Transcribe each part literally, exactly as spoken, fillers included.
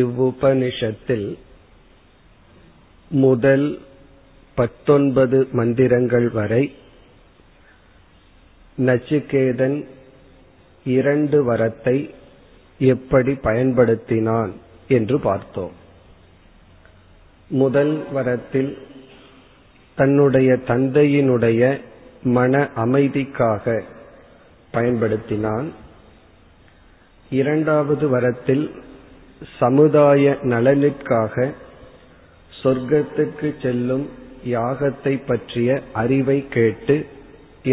இவ்வுபனிஷத்தில் முதல் பத்தொன்பது மந்திரங்கள் வரை நச்சிகேதன் இரண்டு வரத்தை எப்படி பயன்படுத்தினான் என்று பார்த்தோம். முதல் வரத்தில் தன்னுடைய தந்தையினுடைய மன அமைதிக்காக பயன்படுத்தினான். இரண்டாவது வரத்தில் சமுதாய நலனுக்காக சொர்க்கத்துக்கு செல்லும் யாகத்தை பற்றிய அறிவை கேட்டு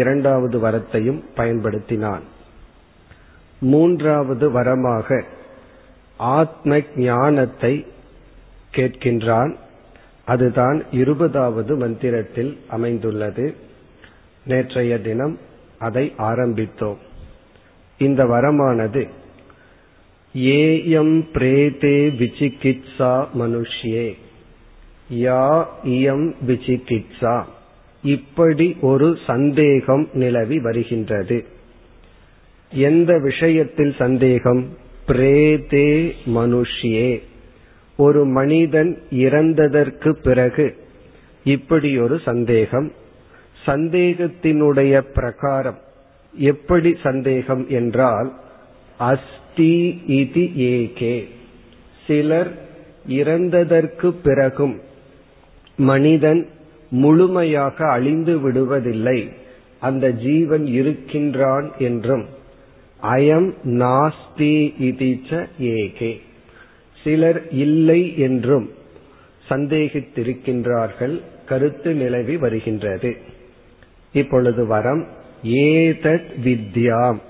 இரண்டாவது வரத்தையும் பயன்படுத்தினான். மூன்றாவது வரமாக ஆத்ம ஞானத்தை கேட்கின்றான். அதுதான் இருபதாவது மந்திரத்தில் அமைந்துள்ளது. நேற்றைய தினம் அதை ஆரம்பித்தோம். இந்த வரமானது ஏயம் பிரேதே விசிகித்சா மனுஷ்யே யா இயம் விசிகித்சா, இப்படி ஒரு சந்தேகம் நிலவி வருகின்றது. எந்த விஷயத்தில் சந்தேகம்? பிரேதே மனுஷ்யே, ஒரு மனிதன் இறந்ததற்கு பிறகு இப்படி ஒரு சந்தேகம். சந்தேகத்தினுடைய பிரகாரம் எப்படி சந்தேகம் என்றால், அஸ்தி இதி ஏகே, சிலர் இறந்ததற்கு பிறகும் மனிதன் முழுமையாக அழிந்து விடுவதில்லை, அந்த ஜீவன் இருக்கின்றான் என்றும், அயம் நாஸ்தி இதி ச ஏகே, சிலர் இல்லை என்றும் சந்தேகித்திருக்கின்றார்கள். கருத்து நிலவி வருகின்றது. இப்பொழுது வரம் ஏதத் வித்யாம்,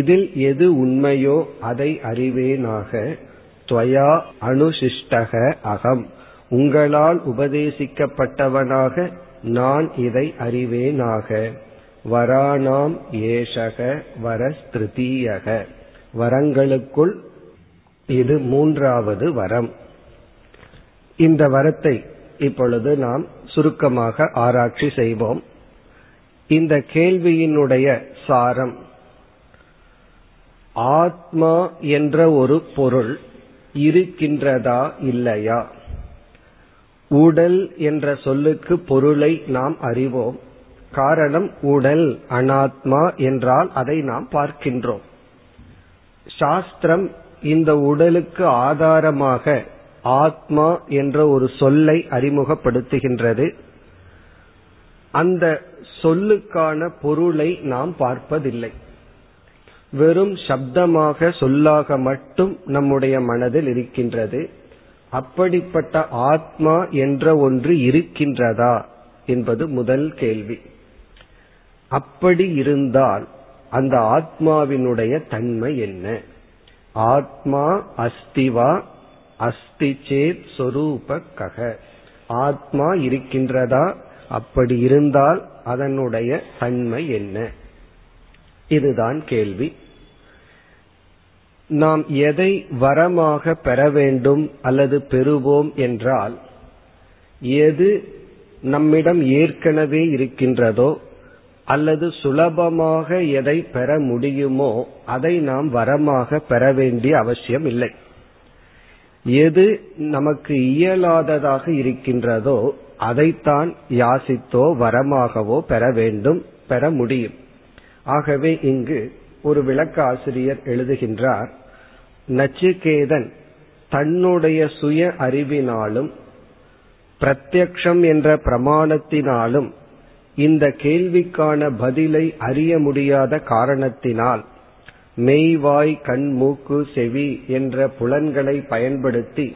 இதில் எது உண்மையோ அதை அறிவேனாக. துவயா அனுசிஷ்டக அகம், உங்களால் உபதேசிக்கப்பட்டவனாக நான் இதை அறிவேனாக. வராணாம் ஏஷக வரஸ்திருதீயக, வரங்களுக்குள் இது மூன்றாவது வரம். இந்த வரத்தை இப்பொழுது நாம் சுருக்கமாக ஆராய்ச்சி செய்வோம். இந்த கேள்வியினுடைய சாரம், ஆத்மா என்ற ஒரு பொருள் இருக்கின்றதா இல்லையா? உடல் என்ற சொல்லுக்கு பொருளை நாம் அறிவோம். காரணம், உடல் அனாத்மா என்றால் அதை நாம் பார்க்கின்றோம். சாஸ்திரம் இந்த உடலுக்கு ஆதாரமாக ஆத்மா என்ற ஒரு சொல்லை அறிமுகப்படுத்துகின்றது. அந்த சொல்லுக்கான பொருளை நாம் பார்ப்பதில்லை. வெறும் சப்தமாக, சொல்லாக மட்டும் நம்முடைய மனதில் இருக்கின்றது. அப்படிப்பட்ட ஆத்மா என்ற ஒன்று இருக்கின்றதா என்பது முதல் கேள்வி. அப்படி இருந்தால் அந்த ஆத்மாவினுடைய தன்மை என்ன? ஆத்மா அஸ்திவா அஸ்தி சேத் சொரூபக, ஆத்மா இருக்கின்றதா, அப்படி இருந்தால் அதனுடைய தன்மை என்ன? இதுதான் கேள்வி. நாம் எதை வரமாக பெற வேண்டும் அல்லது பெறுவோம் என்றால், எது நம்மிடம் ஏற்கனவே இருக்கின்றதோ அல்லது சுலபமாக எதை பெற முடியுமோ அதை நாம் வரமாக பெற வேண்டிய அவசியம் இல்லை. எது நமக்கு இயலாததாக இருக்கின்றதோ அதைத்தான் யாசித்தோ வரமாகவோ பெற வேண்டும், பெற முடியும். ஆகவே இங்கு ஒரு விளக்க ஆசிரியர் எழுதுகின்றார், நச்சிகேதன் தன்னுடைய சுய அறிவினாலும் பிரத்யக்ஷம் என்ற பிரமாணத்தினாலும் இந்த கேள்விக்கான பதிலை அறிய முடியாத காரணத்தினால் மெய்வாய் கண் மூக்கு செவி என்ற புலன்களை பயன்படுத்தி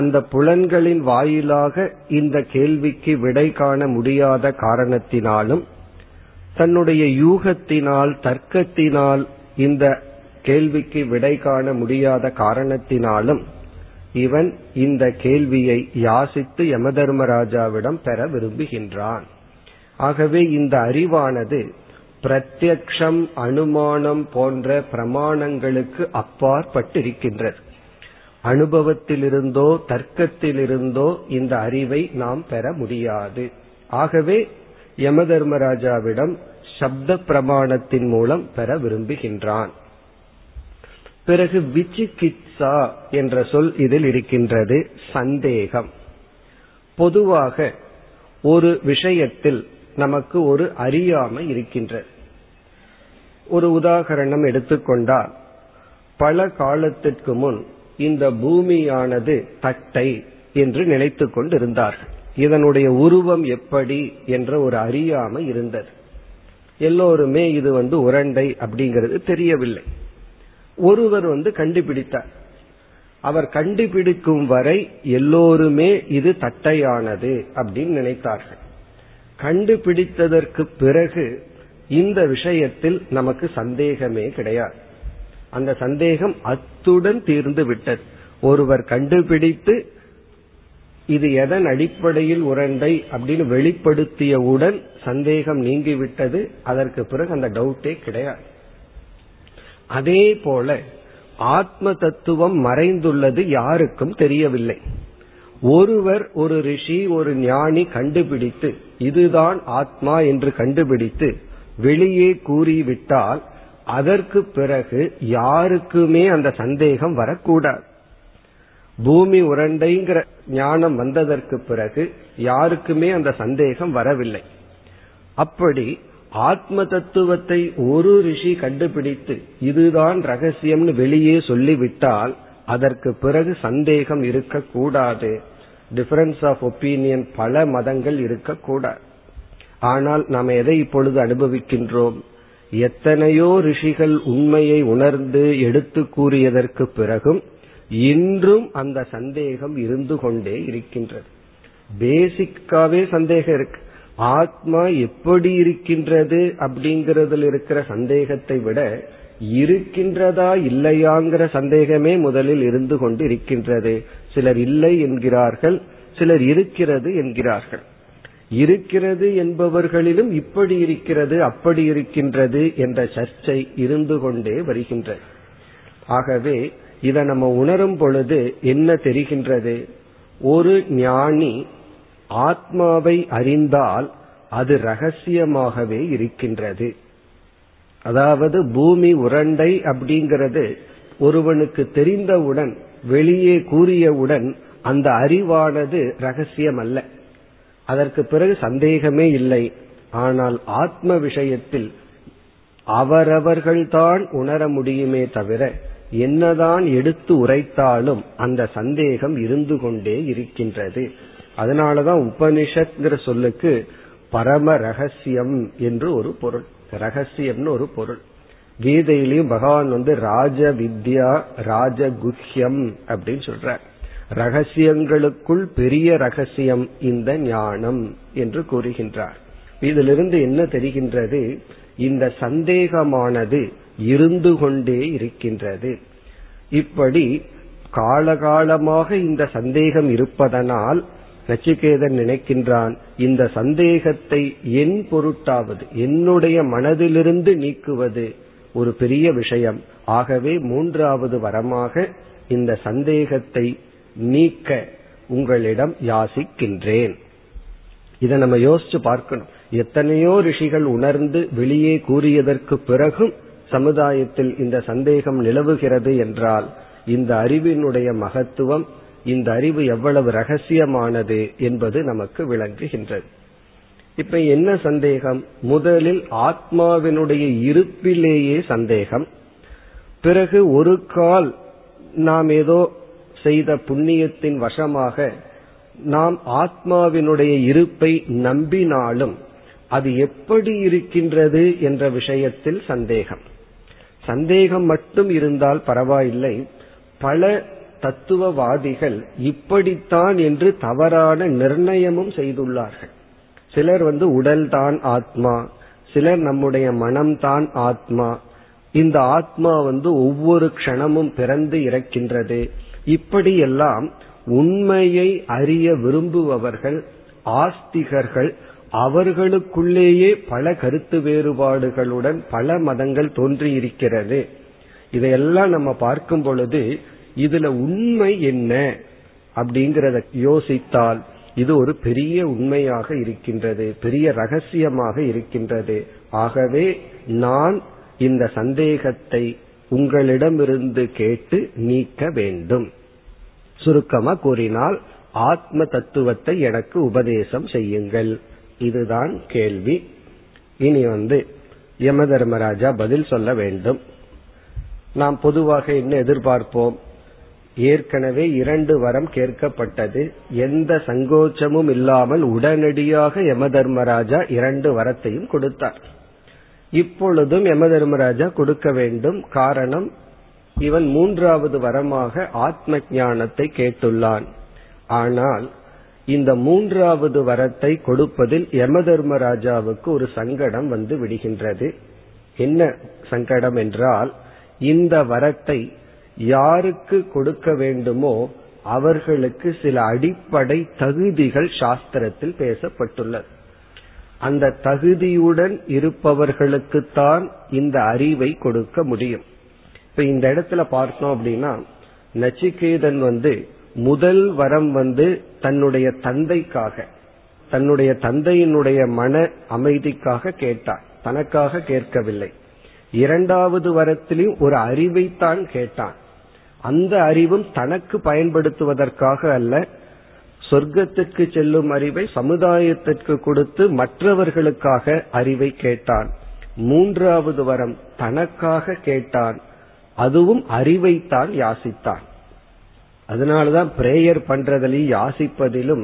அந்த புலன்களின் வாயிலாக இந்த கேள்விக்கு விடை காண முடியாத காரணத்தினாலும் தன்னுடைய யூகத்தினால் தர்க்கத்தினால் இந்த கேள்விக்கு விடை காண முடியாத காரணத்தினாலும் இவன் இந்த கேள்வியை யாசித்து யமதர்மராஜாவிடம் பெற விரும்புகின்றான். ஆகவே இந்த அறிவானது பிரத்யக்ஷம், அனுமானம் போன்ற பிரமாணங்களுக்கு அப்பாற்பட்டிருக்கின்றது. அனுபவத்திலிருந்தோ தர்க்கத்திலிருந்தோ இந்த அறிவை நாம் பெற முடியாது. ஆகவே யமதர்மராஜாவிடம் சப்த பிரமாணத்தின் மூலம் பெற விரும்புகின்றான். பிறகு விசிகித்சா என்ற சொல் இதில் இருக்கின்றது, சந்தேகம். பொதுவாக ஒரு விஷயத்தில் நமக்கு ஒரு அறியாமை இருக்கின்றது. ஒரு உதாகரணம் எடுத்துக்கொண்டால், பல காலத்திற்கு முன் இந்த பூமியானது தட்டை என்று நினைத்து கொண்டிருந்தார்கள். இதனுடைய உருவம் எப்படி என்ற ஒரு அறியாமை இருந்தது. எல்லோருமே இது வந்து உருண்டை அப்படிங்கிறது தெரியவில்லை. ஒருவர் வந்து கண்டுபிடித்தார். அவர் கண்டுபிடிக்கும் வரை எல்லோருமே இது தட்டையானது அப்படின்னு நினைத்தார்கள். கண்டுபிடித்ததற்கு பிறகு இந்த விஷயத்தில் நமக்கு சந்தேகமே கிடையாது. அந்த சந்தேகம் அத்துடன் தீர்ந்து விட்டது. ஒருவர் கண்டுபிடித்து இது எதன் அடிப்படையில் உருண்டை அப்படின்னு வெளிப்படுத்தியவுடன் சந்தேகம் நீங்கிவிட்டது. அதற்கு பிறகு அந்த டவுட்டே கிடையாது. அதே போல ஆத்ம தத்துவம் மறைந்துள்ளது, யாருக்கும் தெரியவில்லை. ஒருவர், ஒரு ரிஷி, ஒரு ஞானி கண்டுபிடித்து இதுதான் ஆத்மா என்று கண்டுபிடித்து வெளியே கூறிவிட்டால் அதற்கு பிறகு யாருக்குமே அந்த சந்தேகம் வரக்கூடாது. பூமி உருண்டைங்கிற ஞானம் வந்ததற்கு பிறகு யாருக்குமே அந்த சந்தேகம் வரவில்லை. அப்படி ஆத்ம தத்துவத்தை ஒரு ரிஷி கண்டுபிடித்து இதுதான் ரகசியம்னு வெளியே சொல்லிவிட்டால் அதற்கு பிறகு சந்தேகம் இருக்கக்கூடாது. டிஃபரன்ஸ் ஆஃப் ஒப்பீனியன் பல மதங்கள் இருக்கக்கூடாது. ஆனால் நாம் எதை இப்பொழுது அனுபவிக்கின்றோம்? எத்தனையோ ரிஷிகள் உண்மையை உணர்ந்து எடுத்து கூறியதற்கு பிறகும் இன்றும் அந்த சந்தேகம் இருந்து கொண்டே இருக்கின்றது. பேசிக்காவே சந்தேகம் இருக்கு. ஆத்மா எப்படி இருக்கின்றது அப்படிங்கறதுல இருக்கிற சந்தேகத்தை விட இருக்கின்றதா இல்லையாங்கிற சந்தேகமே முதலில் இருந்து கொண்டு இருக்கின்றது. சிலர் இல்லை என்கிறார்கள், சிலர் இருக்கிறது என்கிறார்கள். இருக்கிறது என்பவர்களிலும் இப்படி இருக்கிறது அப்படி இருக்கின்றது என்ற சர்ச்சை இருந்து கொண்டே வருகின்றது. ஆகவே இதை நம்ம உணரும் பொழுது என்ன தெரிகின்றது? ஒரு ஞானி ஆத்மாவை அறிந்தால் அது ரகசியமாகவே இருக்கின்றது. அதாவது பூமி உருண்டை அப்படிங்கிறது ஒருவனுக்கு தெரிந்தவுடன், வெளியே கூறியவுடன் அந்த அறிவானது ரகசியம் அல்ல. அதற்கு பிறகு சந்தேகமே இல்லை. ஆனால் ஆத்ம விஷயத்தில் அவரவர்கள்தான் உணர முடியுமே தவிர என்னதான் எடுத்து உரைத்தாலும் அந்த சந்தேகம் இருந்து கொண்டே இருக்கின்றது. அதனாலதான் உபனிஷத்ங்கிற சொல்லுக்கு பரம ரகசியம் என்று ஒரு பொருள், ரகசியம்னு ஒரு பொருள். கீதையிலையும் பகவான் வந்து ராஜ வித்யா ராஜகுஹ்யம் அப்படின்னு சொல்ற, ரகசியங்களுக்குள் பெரிய ரகசியம் இந்த ஞானம் என்று கூறுகின்றார். இதிலிருந்து என்ன தெரிகின்றது? இந்த சந்தேகமானது இருந்து கொண்டே இருக்கின்றது. இப்படி காலகாலமாக இந்த சந்தேகம் இருப்பதனால் நச்சிகேதன் நினைக்கின்றான், இந்த சந்தேகத்தை என் பொருட்டாவது, என்னுடைய மனதிலிருந்து நீக்குவது ஒரு பெரிய விஷயம். ஆகவே மூன்றாவது வரமாக இந்த சந்தேகத்தை நீக்க உங்களிடம் யாசிக்கின்றேன். இதை நம்ம யோசிச்சு பார்க்கணும். எத்தனையோ ரிஷிகள் உணர்ந்து வெளியே கூறியதற்கு பிறகும் சமுதாயத்தில் இந்த சந்தேகம் நிலவுகிறது என்றால் இந்த அறிவினுடைய மகத்துவம், இந்த அறிவு எவ்வளவு ரகசியமானது என்பது நமக்கு விளங்குகின்றது. இப்ப என்ன சந்தேகம்? முதலில் ஆத்மாவினுடைய இருப்பிலேயே சந்தேகம். பிறகு ஒரு கால் நாம் ஏதோ செய்த புண்ணியத்தின் வசமாக நாம் ஆத்மாவினுடைய இருப்பை நம்பினாலும் அது எப்படி இருக்கின்றது என்ற விஷயத்தில் சந்தேகம். சந்தேகம் மட்டும் இருந்தால் பரவாயில்லை. பல தத்துவவாதிகள் இப்படித்தான் என்று தவறான நிர்ணயமும் செய்துள்ளார்கள். சிலர் வந்து உடல்தான் ஆத்மா, சிலர் நம்முடைய மனம்தான் ஆத்மா, இந்த ஆத்மா வந்து ஒவ்வொரு க்ஷணமும் பிறந்து இறக்கின்றது. இப்படியெல்லாம் உண்மையை அறிய விரும்புபவர்கள், ஆஸ்திகர்கள், அவர்களுக்குள்ளேயே பல கருத்து வேறுபாடுகளுடன் பல மதங்கள் தோன்றியிருக்கிறது. இதையெல்லாம் நம்ம பார்க்கும் பொழுது இதுல உண்மை என்ன அப்படிங்கறத யோசித்தால் இது ஒரு பெரிய உண்மையாக இருக்கின்றது, பெரிய ரகசியமாக இருக்கின்றது. ஆகவே நான் இந்த சந்தேகத்தை உங்களிடமிருந்து கேட்டு நீக்க வேண்டும். சுருக்கமா கூறினால், ஆத்ம தத்துவத்தை எனக்கு உபதேசம் செய்யுங்கள், இதுதான் கேள்வி. இனி வந்து யம தர்மராஜா பதில் சொல்ல வேண்டும். நாம் பொதுவாக என்ன எதிர்பார்ப்போம்? ஏற்கனவே இரண்டு வரம் கேட்கப்பட்டது, எந்த சங்கோச்சமும் இல்லாமல் உடனடியாக யம தர்மராஜா இரண்டு வரத்தையும் கொடுத்தார். இப்பொழுதும் யம தர்மராஜா கொடுக்க வேண்டும். காரணம், இவன் மூன்றாவது வரமாக ஆத்ம ஞானத்தை கேட்டுள்ளான். ஆனால் இந்த மூன்றாவது வரத்தை கொடுப்பதில் யம தர்மராஜாவுக்கு ஒரு சங்கடம் வந்து விடுகின்றது. என்ன சங்கடம் என்றால், இந்த வரத்தை யாருக்கு கொடுக்க வேண்டுமோ அவர்களுக்கு சில அடிப்படை தகுதிகள் சாஸ்திரத்தில் பேசப்பட்டுள்ளது. அந்த தகுதியுடன் இருப்பவர்களுக்குத்தான் இந்த அறிவை கொடுக்க முடியும். இப்ப இந்த இடத்துல பார்த்தோம் அப்படின்னா, நச்சிகேதன் வந்து முதல் வரம் வந்து தன்னுடைய தந்தைக்காக, தன்னுடைய தந்தையினுடைய மன அமைதிக்காக கேட்டான், தனக்காக கேட்கவில்லை. இரண்டாவது வரத்திலும் ஒரு அறிவைத்தான் கேட்டான். அந்த அறிவும் தனக்கு பயன்படுத்துவதற்காக அல்ல, சொர்க்கத்திற்கு செல்லும் அறிவை சமுதாயத்திற்கு கொடுத்து மற்றவர்களுக்காக அறிவை கேட்டான். மூன்றாவது வரம் தனக்காக கேட்டான், அதுவும் அறிவைத்தான் யாசித்தான். அதனாலதான் பிரேயர் பண்றதிலும் யாசிப்பதிலும்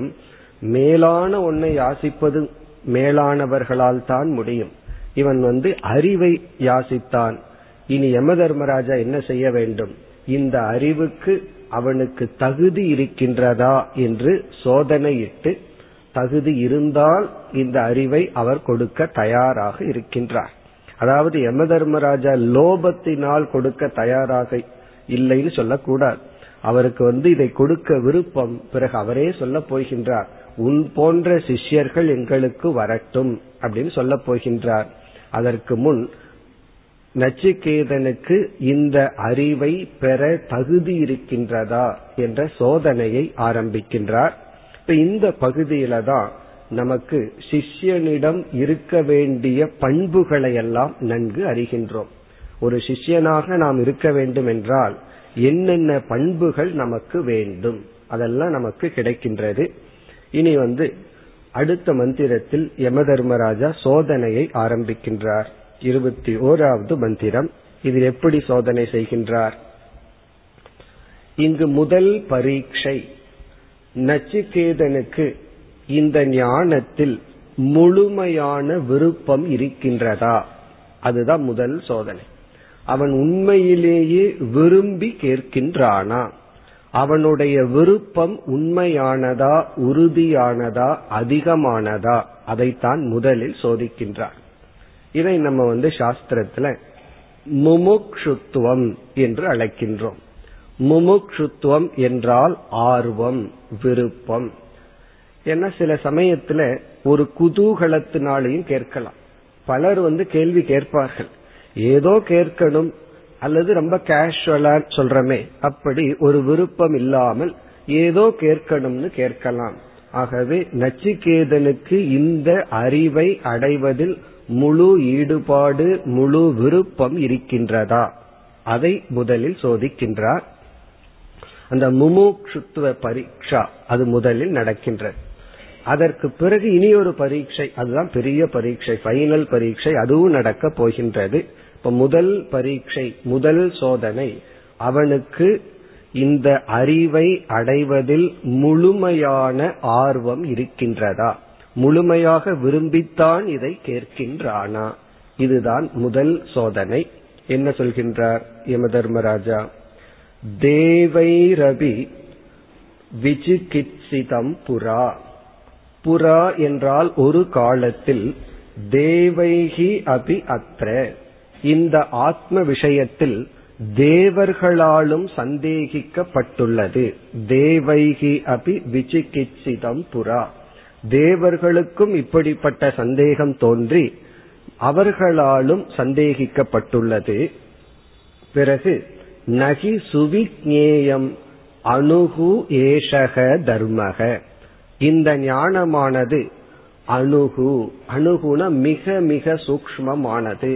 மேலான ஒன்னை யாசிப்பது மேலானவர்களால் தான் முடியும். இவன் வந்து அறிவை யாசித்தான். இனி யம தர்மராஜா என்ன செய்ய வேண்டும்? இந்த அறிவுக்கு அவனுக்கு தகுதி இருக்கின்றதா என்று சோதனையிட்டு, தகுதி இருந்தால் இந்த அறிவை அவர் கொடுக்க தயாராக இருக்கின்றார். அதாவது யம தர்மராஜா லோபத்தினால் கொடுக்க தயாராக இல்லைன்னு சொல்லக்கூடாது. அவருக்கு வந்து இதை கொடுக்க விருப்பம். பிறகு அவரே சொல்ல போகின்றார், உன் போன்ற சிஷ்யர்கள் எங்களுக்கு வரட்டும் அப்படின்னு சொல்ல போகின்றார். அதற்கு முன் நச்சிகேதனுக்கு இந்த அறிவை பெற தகுதி இருக்கின்றதா என்ற சோதனையை ஆரம்பிக்கின்றார். இப்ப இந்த பகுதியில தான் நமக்கு சிஷ்யனிடம் இருக்க வேண்டிய பண்புகளை எல்லாம் நன்கு அறிகின்றோம். ஒரு சிஷ்யனாக நாம் இருக்க வேண்டும் என்றால் என்னென்ன பண்புகள் நமக்கு வேண்டும், அதெல்லாம் நமக்கு கிடைக்கின்றது. இனி வந்து அடுத்த மந்திரத்தில் யம தர்மராஜா சோதனையை ஆரம்பிக்கின்றார். இருபத்தி ஓராவது மந்திரம். இதில் எப்படி சோதனை செய்கின்றார்? இங்கு முதல் பரீட்சை, நச்சிகேதனுக்கு இந்த ஞானத்தில் முழுமையான விருப்பம் இருக்கின்றதா, அதுதான் முதல் சோதனை. அவன் உண்மையிலேயே விரும்பி கேட்கின்றானா, அவனுடைய விருப்பம் உண்மையானதா, உறுதியானதா, அதிகமானதா, அதைத்தான் முதலில் சோதிக்கின்றார். இதை நம்ம வந்து சாஸ்திரத்துல முமுக்ஷுத்துவம் என்று அழைக்கின்றோம். முமுக்ஷுத்துவம் என்றால் ஆர்வம், விருப்பம். ஏன்னா சில சமயத்துல ஒரு குதூகலத்தினாலையும் கேட்கலாம். பலர் வந்து கேள்வி கேட்பார்கள், ஏதோ கேட்கணும், அல்லது ரொம்ப கேஷுவலா சொல்றமே அப்படி ஒரு விருப்பம் இல்லாமல் ஏதோ கேட்கணும்னு கேட்கலாம். ஆகவே நச்சிகேதனுக்கு இந்த அறிவை அடைவதில் முழு ஈடுபாடு, முழு விருப்பம் இருக்கின்றதா, அதை முதலில் சோதிக்கின்றார். அந்த முமுக்ஷுத்துவ பரீட்சா அது முதலில் நடக்கின்றது. அதற்கு பிறகு இனி ஒரு பரீட்சை, அதுதான் பெரிய பரீட்சை, ஃபைனல் பரீட்சை, அதுவும் நடக்க போகின்றது. இப்ப முதல் பரீட்சை, முதல் சோதனை, அவனுக்கு இந்த அறிவை அடைவதில் முழுமையான ஆர்வம் இருக்கின்றதா, முழுமையாக விரும்பித்தான் இதை கேட்கின்றானா, இதுதான் முதல் சோதனை. என்ன சொல்கின்றார் யம தர்மராஜா? தேவைரபி விசிகித்சிதம் புரா. புரா என்றால் ஒரு காலத்தில், தேவைகி அபி அத்ர, இந்த ஆத்ம விஷயத்தில் தேவர்களாலும் சந்தேகிக்கப்பட்டுள்ளது. தேவைகி அபி விசிகித்சிதம் புரா, தேவர்களுக்கும் இப்படிப்பட்ட சந்தேகம் தோன்றி அவர்களாலும் சந்தேகிக்கப்பட்டுள்ளது. பிறகு நகி சுவிக்ஞேயம் அணுகு ஏஷக தர்மக, இந்த ஞானமானது அணுகு, அணுகுன மிக மிக சூக்ஷ்மமானது,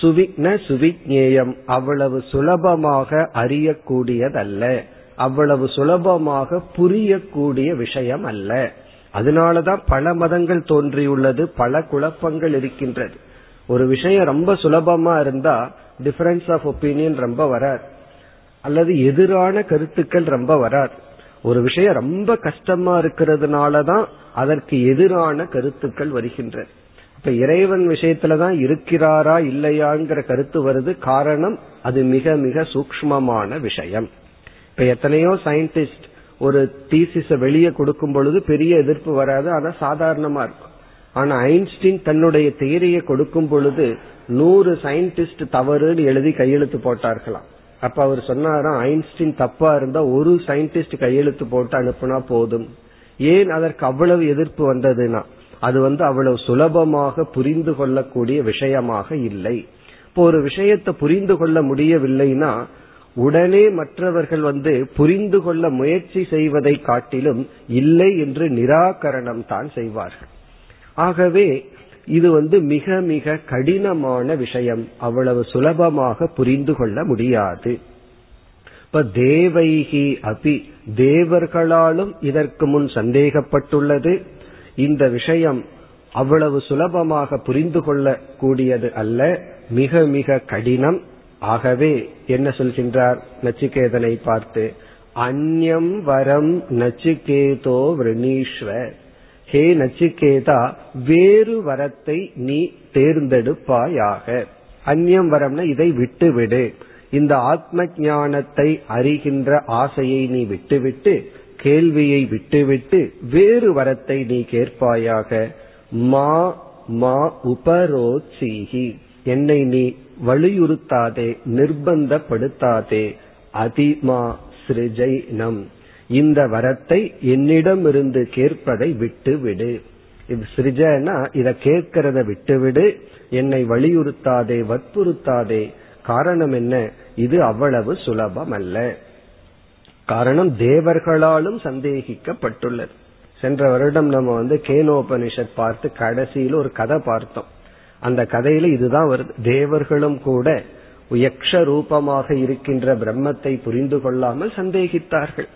சுவிக்ன சுவிக்ஞேயம் அவ்வளவு சுலபமாக அறியக்கூடியதல்ல, அவ்வளவு சுலபமாக புரியக்கூடிய விஷயம் அல்ல. அதனாலதான் பல மதங்கள் தோன்றியுள்ளது, பல குழப்பங்கள் இருக்கின்றது. ஒரு விஷயம் ரொம்ப சுலபமா இருந்தா டிஃபரன்ஸ் ஆஃப் ஒப்பீனியன் ரொம்ப வராது, அல்லது எதிரான கருத்துக்கள் ரொம்ப வராது. ஒரு விஷயம் ரொம்ப கஷ்டமா இருக்கிறதுனாலதான் அதற்கு எதிரான கருத்துக்கள் வருகின்றது. இப்ப இறைவன் விஷயத்துலதான் இருக்கிறாரா இல்லையாங்கிற கருத்து வருது. காரணம், அது மிக மிக சூக்ஷ்மமான விஷயம். இப்ப எத்தனையோ சயின்டிஸ்ட் ஒரு தீசிஸை வெளியே கொடுக்கும் பொழுது பெரிய எதிர்ப்பு வராது, ஆனா சாதாரணமா இருக்கும். ஆனா ஐன்ஸ்டீன் தன்னுடைய தியரியை கொடுக்கும் பொழுது நூறு சயின்டிஸ்ட் தவறுன்னு எழுதி கையெழுத்து போட்டார்களாம். அப்ப அவர் சொன்னாராம், ஐன்ஸ்டீன் தப்பா இருந்தா ஒரு சயின்டிஸ்ட் கையெழுத்து போட்டு அனுப்புனா போதும். ஏன் அதற்கு அவ்வளவு எதிர்ப்பு வந்ததுன்னா, அது வந்து அவ்வளவு சுலபமாக புரிந்து கொள்ளக்கூடிய விஷயமாக இல்லை. இப்போ ஒரு விஷயத்தை புரிந்து கொள்ள முடியவில்லைன்னா உடனே மற்றவர்கள் வந்து புரிந்து கொள்ள முயற்சி செய்வதை காட்டிலும் இல்லை என்று நிராகரணம் தான் செய்வார்கள். ஆகவே இது வந்து மிக மிக கடினமான விஷயம், அவ்வளவு சுலபமாக புரிந்து கொள்ள முடியாது. இப்ப தேவைகி அபி, தேவர்களாலும் இதற்கு முன் சந்தேகப்பட்டுள்ளது, இந்த விஷயம் அவ்வளவு சுலபமாக புரிந்து கொள்ள கூடியது அல்ல, மிக மிக கடினம். ஆகவே என்ன சொல்கின்றார் நச்சிகேதனை பார்த்து, அந்யம் வரம் நச்சிகேதோ விரணீஸ்வர், ஹே நச்சிகேதா வேறு வரத்தை நீ தேர்ந்தெடுப்பாயாக. அந்யம் வரம்னா இதை விட்டுவிடு, இந்த ஆத்ம ஞானத்தை அறிகின்ற ஆசையை நீ விட்டுவிட்டு, கேள்வியை விட்டுவிட்டு வேறு வரத்தை நீ கேட்பாயாக. மா மா உபரோத்சீஹி, என்னை நீ வலியுறுத்தாதே, நிர்பந்தப்படுத்தாதே. அதிமா சிருஜைனம், இந்த வரத்தை என்னிடமிருந்து கேட்பதை விட்டுவிடு. இது சிருஜனா, இதை கேட்கிறத விட்டுவிடு, என்னை வலியுறுத்தாதே, வற்புறுத்தாதே. காரணம் என்ன, இது அவ்வளவு சுலபம் அல்ல. காரணம், தேவர்களாலும் சந்தேகிக்கப்பட்டுள்ளது. சென்ற வருடம் நம்ம வந்து கேனோபனிஷத் பார்த்து கடைசியில ஒரு கதை பார்த்தோம். அந்த கதையில இதுதான் வருது. தேவர்களும் கூட யக்ஷ ரூபமாக இருக்கின்ற பிரம்மத்தை புரிந்து கொள்ளாமல் சந்தேகித்தார்கள்.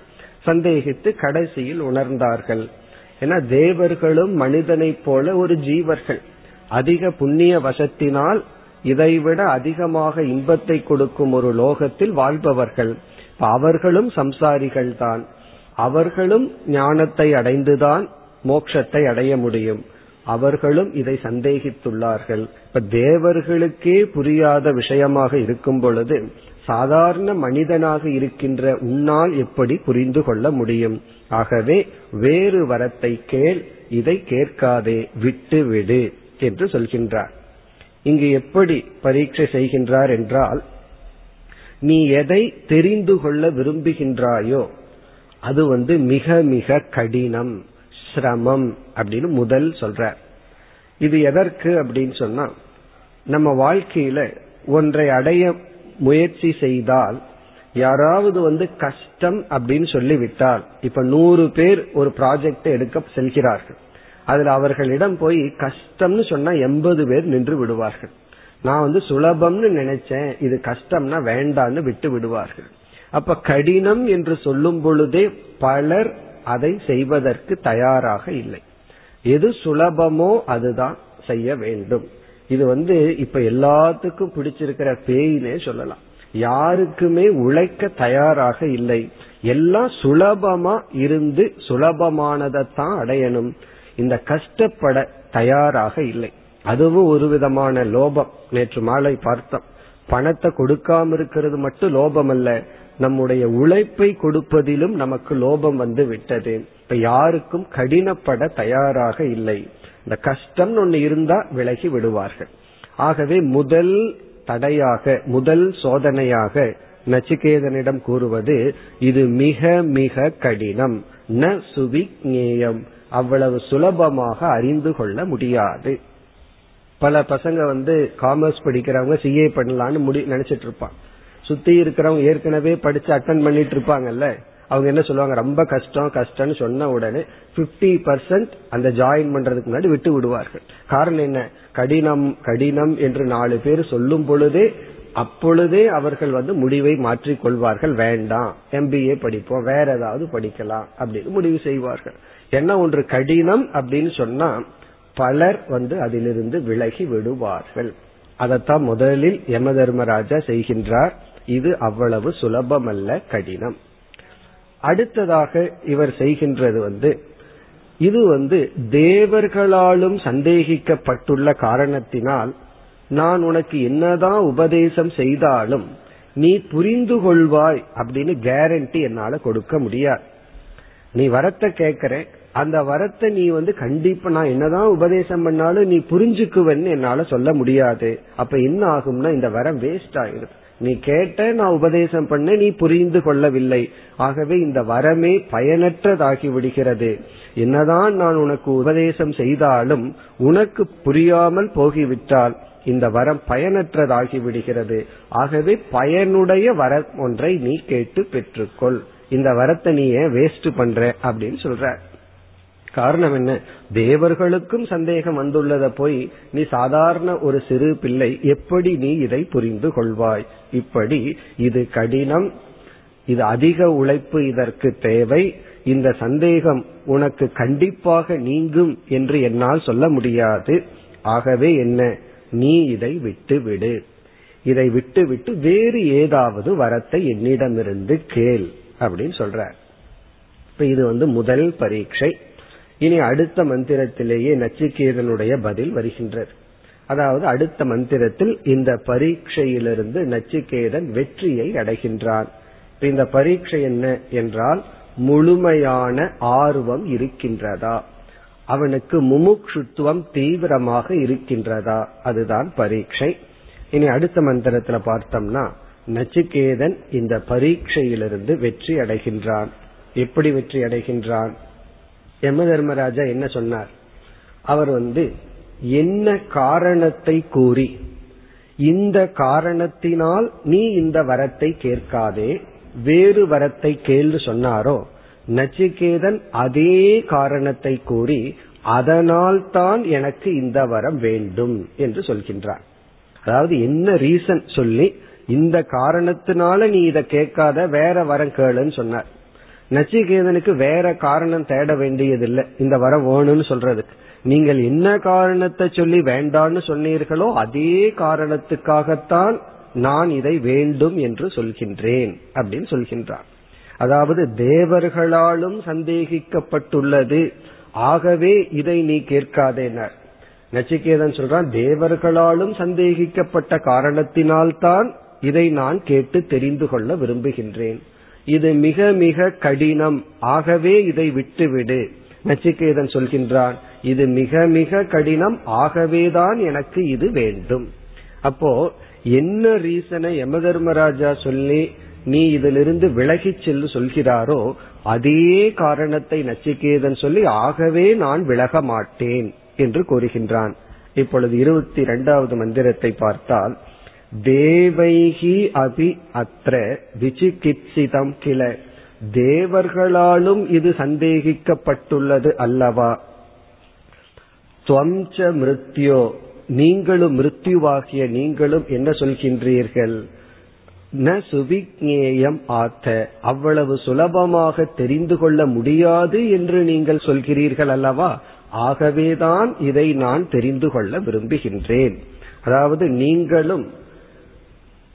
சந்தேகித்து கடைசியில் உணர்ந்தார்கள். ஏன்னா தேவர்களும் மனிதனை போல ஒரு ஜீவர்கள். அதிக புண்ணிய வசத்தினால் இதைவிட அதிகமாக இன்பத்தை கொடுக்கும் ஒரு லோகத்தில் வாழ்பவர்கள். அவர்களும் சம்சாரிகள் தான், அவர்களும் ஞானத்தை அடைந்துதான் மோட்சத்தை அடைய முடியும். அவர்களும் இதை சந்தேகித்துள்ளார்கள். இப்ப தேவர்களுக்கே புரியாத விஷயமாக இருக்கும் பொழுது சாதாரண மனிதனாக இருக்கின்ற உன்னால் எப்படி புரிந்து கொள்ள முடியும்? ஆகவே வேறு வரத்தை கேள், இதை கேட்காதே, விட்டு விடு என்று சொல்கின்றார். இங்கு எப்படி பரீட்சை செய்கின்றார் என்றால், நீ எதை தெரிந்து கொள்ள விரும்புகின்றாயோ அது வந்து மிக மிக கடினம், சிரமம் அப்படின்னு முதல் சொல்ற. இது எதற்கு அப்படின்னு சொன்னா, நம்ம வாழ்க்கையில ஒன்றை அடைய முயற்சி செய்தால், யாராவது வந்து கஷ்டம் அப்படின்னு சொல்லிவிட்டால், இப்ப நூறு பேர் ஒரு ப்ராஜெக்ட் எடுக்க செல்கிறார்கள். அதுல அவர்களிடம் போய் கஷ்டம்னு சொன்னா எண்பது பேர் நின்று விடுவார்கள். நான் வந்து சுலபம்னு நினைச்சேன், இது கஷ்டம்னா வேண்டான்னு விட்டு விடுவார்கள். அப்ப கடினம் என்று சொல்லும் பொழுதே பலர் அதை செய்வதற்கு தயாராக இல்லை. எது சுலபமோ அதுதான் செய்ய வேண்டும். இது வந்து இப்ப எல்லாத்துக்கும் பிடிச்சிருக்கிற பேயினே சொல்லலாம். யாருக்குமே உழைக்க தயாராக இல்லை. எல்லாம் சுலபமா இருந்து சுலபமானதான் அடையணும், இந்த கஷ்டப்பட தயாராக இல்லை. அதுவும் ஒரு விதமான லோபம். நேற்று மாலை பார்த்தோம், பணத்தை கொடுக்காம இருக்கிறது மட்டும் லோபம் அல்ல, நம்முடைய உழைப்பை கொடுப்பதிலும் நமக்கு லோபம் வந்து விட்டது. இப்ப யாருக்கும் கடினப்பட தயாராக இல்லை. இந்த கஷ்டம் ஒன்னு இருந்தா விலகி விடுவார்கள். ஆகவே முதல் தடையாக, முதல் சோதனையாக நச்சிகேதனிடம் கூறுவது, இது மிக மிக கடினம், ந சுவிக்ஞேயம், அவ்வளவு சுலபமாக அறிந்து கொள்ள முடியாது. பல பசங்க வந்து காமர்ஸ் படிக்கிறவங்க சிஏ பண்ணலான்னு முடி நினைச்சிட்டு இருப்பான். சுத்தி இருக்கிறவங்க ஏற்கனவே படிச்சு அட்டன் பண்ணிட்டு இருப்பாங்கல்ல, அவங்க என்ன சொல்லுவாங்க, ரொம்ப கஷ்டம் கஷ்டம்னு சொன்ன உடனே பிப்டி பர்சன்ட் அந்த ஜாயின் பண்றதுக்கு முன்னாடி விட்டு விடுவார்கள். காரணம் என்ன, கடினம் கடினம் என்று நாலு பேர் சொல்லும் பொழுதே அப்பொழுதே அவர்கள் வந்து முடிவை மாற்றிக் கொள்வார்கள். வேண்டாம், எம்பிஏ படிப்போம், வேற ஏதாவது படிக்கலாம் அப்படின்னு முடிவு செய்வார்கள். என்ன ஒன்று கடினம் அப்படின்னு சொன்னா பலர் வந்து அதிலிருந்து விலகி விடுவார்கள். அதத்தான் முதலில் யம தர்மராஜா செய்கின்றார். இது அவ்வளவு சுலபமல்ல, கடினம். அடுத்ததாக இவர் செய்கின்றது வந்து, இது வந்து தேவர்களாலும் சந்தேகிக்கப்பட்டுள்ள காரணத்தினால், நான் உனக்கு என்னதான் உபதேசம் செய்தாலும் நீ புரிந்து கொள்வாய் அப்படின்னு கேரண்டி என்னால கொடுக்க முடியாது. நீ வரத்தை கேட்கிற, அந்த வரத்தை நீ வந்து கண்டிப்பா நான் என்னதான் உபதேசம் பண்ணாலும் நீ புரிஞ்சுக்குவன்னு என்னால சொல்ல முடியாது. அப்ப என்ன ஆகும்னா இந்த வரம் வேஸ்ட் ஆயிடும். நீ கேட்ட, நான் உபதேசம் பண்ண, நீ புரிந்து கொள்ளவில்லை, ஆகவே இந்த வரமே பயனற்றதாகி விடுகிறது. என்னதான் நான் உனக்கு உபதேசம் செய்தாலும் உனக்கு புரியாமல் போகிவிட்டால் இந்த வரம் பயனற்றதாகி விடுகிறது. ஆகவே பயனுடைய வரம் ஒன்றை நீ கேட்டு பெற்றுக்கொள், இந்த வரத்தை நீ ஏன் வேஸ்ட் பண்ற அப்படின்னு சொல்ற. காரணம் என்ன, தேவர்களுக்கும் சந்தேகம் வந்துள்ளத போய் நீ சாதாரண ஒரு சிறு பிள்ளை எப்படி நீ இதை புரிந்து கொள்வாய். இப்படி இது கடினம், இது அதிக உழைப்பு இதற்கு தேவை. இந்த சந்தேகம் உனக்கு கண்டிப்பாக நீங்கும் என்று என்னால் சொல்ல முடியாது. ஆகவே என்ன, நீ இதை விட்டு விடு, இதை விட்டு விட்டு வேறு ஏதாவது வரத்தை என்னிடமிருந்து கேள் அப்படின்னு சொல்ற. இப்ப இது வந்து முதல் பரீட்சை. இனி அடுத்த மந்திரத்திலேயே நச்சிகேதனுடைய பதில் வருகின்றது. அதாவது அடுத்த மந்திரத்தில் இந்த பரீட்சையிலிருந்து நச்சிகேதன் வெற்றியை அடைகின்றான். இந்த பரீட்சை என்ன என்றால், முழுமையான ஆர்வம் இருக்கின்றதா, அவனுக்கு முமுக்ஷுத்துவம் தீவிரமாக இருக்கின்றதா, அதுதான் பரீட்சை. இனி அடுத்த மந்திரத்துல பார்த்தோம்னா நச்சிகேதன் இந்த பரீட்சையிலிருந்து வெற்றி அடைகின்றான். எப்படி வெற்றி அடைகின்றான்? யம தர்மராஜா என்ன சொன்னார், அவர் வந்து என்ன காரணத்தை கூறி இந்த காரணத்தினால் நீ இந்த வரத்தை கேட்காதே வேறு வரத்தை கேள்வி சொன்னாரோ, நச்சிகேதன் அதே காரணத்தை கூறி அதனால் தான் எனக்கு இந்த வரம் வேண்டும் என்று சொல்கின்றார். அதாவது என்ன ரீசன் சொல்லி இந்த காரணத்தினால நீ இதை கேட்காத வேற வரம் கேளுன்னு சொன்னார். நச்சிகேதனுக்கு வேற காரணம் தேட வேண்டியதில்லை இந்த வரம் வேணும்னு சொல்றதுக்கு. நீங்கள் என்ன காரணத்தை சொல்லி வேண்டான்னு சொன்னீர்களோ அதே காரணத்துக்காகத்தான் நான் இதை வேண்டும் என்று சொல்கின்றேன் அப்படின்னு சொல்கின்றான். அதாவது தேவர்களாலும் சந்தேகிக்கப்பட்டுள்ளது, ஆகவே இதை நீ கேட்காதேனார். நச்சிகேதன் சொல்றான், தேவர்களாலும் சந்தேகிக்கப்பட்ட காரணத்தினால்தான் இதை நான் கேட்டு தெரிந்து கொள்ள விரும்புகின்றேன். இது மிக மிக கடினம், ஆகவே இதை விட்டுவிடு. நச்சிகேதன் சொல்கின்றான், இது மிக மிக கடினம், ஆகவேதான் எனக்கு இது வேண்டும். அப்போ என்ன ரீசனை யம தர்மராஜா சொல்லி நீ இதிலிருந்து விலகி செல்லு சொல்கிறாரோ அதே காரணத்தை நச்சிகேதன் சொல்லி ஆகவே நான் விலக மாட்டேன் என்று கூறுகின்றான். இப்பொழுது இருபத்தி இரண்டாவது மந்திரத்தை பார்த்தால், தேவைஹி அபி அத்ர விசிகித்சிதம் கிள, தேவர்களாலும் இது சந்தேகிக்கப்பட்டுள்ளது அல்லவா, த்வம்ச மிருத்யோ, நீங்களும் மிருத்யுவாகிய நீங்களும் என்ன சொல்கின்றீர்கள், ந சுவிக்ஞேயம் ஆத்த, அவ்வளவு சுலபமாக தெரிந்து கொள்ள முடியாது என்று நீங்கள் சொல்கிறீர்கள் அல்லவா, ஆகவேதான் இதை நான் தெரிந்து கொள்ள விரும்புகின்றேன். அதாவது நீங்களும்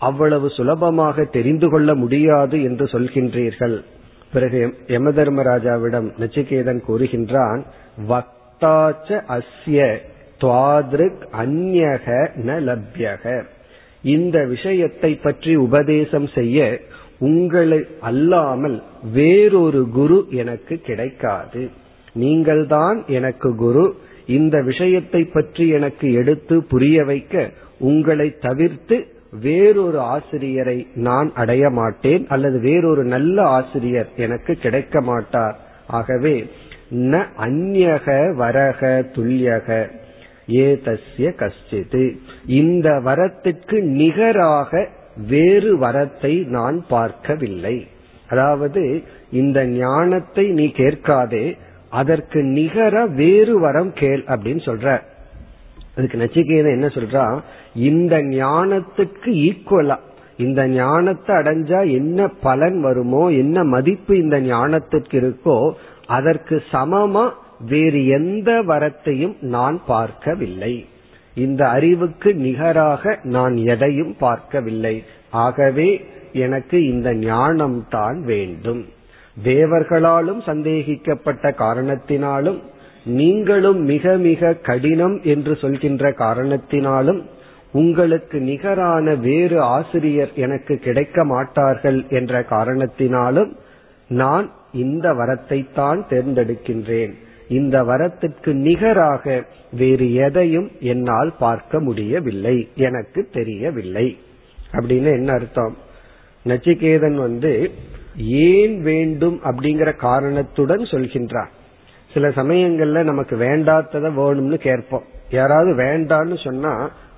அவ்வளவு சுலபமாக தெரிந்து கொள்ள முடியாது என்று சொல்கின்றீர்கள். பிறகு யம தர்மராஜாவிடம் நச்சிகேதன் கூறுகின்றான், வக்தாச்ச அஸ்ய த்வாத்ருக் அன்யக ந லப்யக, இந்த விஷயத்தை பற்றி உபதேசம் செய்ய உங்களை அல்லாமல் வேறொரு குரு எனக்கு கிடைக்காது. நீங்கள்தான் எனக்கு குரு. இந்த விஷயத்தை பற்றி எனக்கு எடுத்து புரிய வைக்க உங்களை தவிர்த்து வேறொரு ஆசிரியரை நான் அடைய மாட்டேன், அல்லது வேறொரு நல்ல ஆசிரியர் எனக்கு கிடைக்க மாட்டார். ஆகவே ந அன்யக வரக துல்யக ஏ தஸ்ய கஷ்டிது, இந்த வரத்திற்கு நிகராக வேறு வரத்தை நான் பார்க்கவில்லை. அதாவது இந்த ஞானத்தை நீ கேட்காதே, அதற்கு நிகர வேறு வரம் கேள் அப்படின்னு சொல்ற. அதுக்கு நச்சிகேதை என்ன சொல்றா, இந்த ஞானத்துக்கு ஈக்குவலா, இந்த ஞானத்தை அடைஞ்சா என்ன பலன் வருமோ, என்ன மதிப்பு இந்த ஞானத்திற்கு இருக்கோ, அதற்கு சமமா வேறு எந்த வரத்தையும் நான் பார்க்கவில்லை. இந்த அறிவுக்கு நிகராக நான் எதையும் பார்க்கவில்லை. ஆகவே எனக்கு இந்த ஞானம்தான் வேண்டும். தேவர்களாலும் சந்தேகிக்கப்பட்ட காரணத்தினாலும், நீங்களும் மிக மிக கடினம் என்று சொல்கின்ற காரணத்தினாலும், உங்களுக்கு நிகரான வேறு ஆசிரியர் எனக்கு கிடைக்க மாட்டார்கள் என்ற காரணத்தினாலும் நான் இந்த வரத்தை தான் தேர்ந்தெடுக்கின்றேன். இந்த வரத்திற்கு நிகராக வேறு எதையும் என்னால் பார்க்க முடியவில்லை, எனக்கு தெரியவில்லை. அப்படின்னு என்ன அர்த்தம், நச்சிகேதன் வந்து ஏன் வேண்டும் அப்படிங்கிற காரணத்துடன் சொல்கின்றான். சில சமயங்கள்ல நமக்கு வேண்டாததை வேணும்னு கேட்போம். யாராவது வேண்டான்னு சொன்னா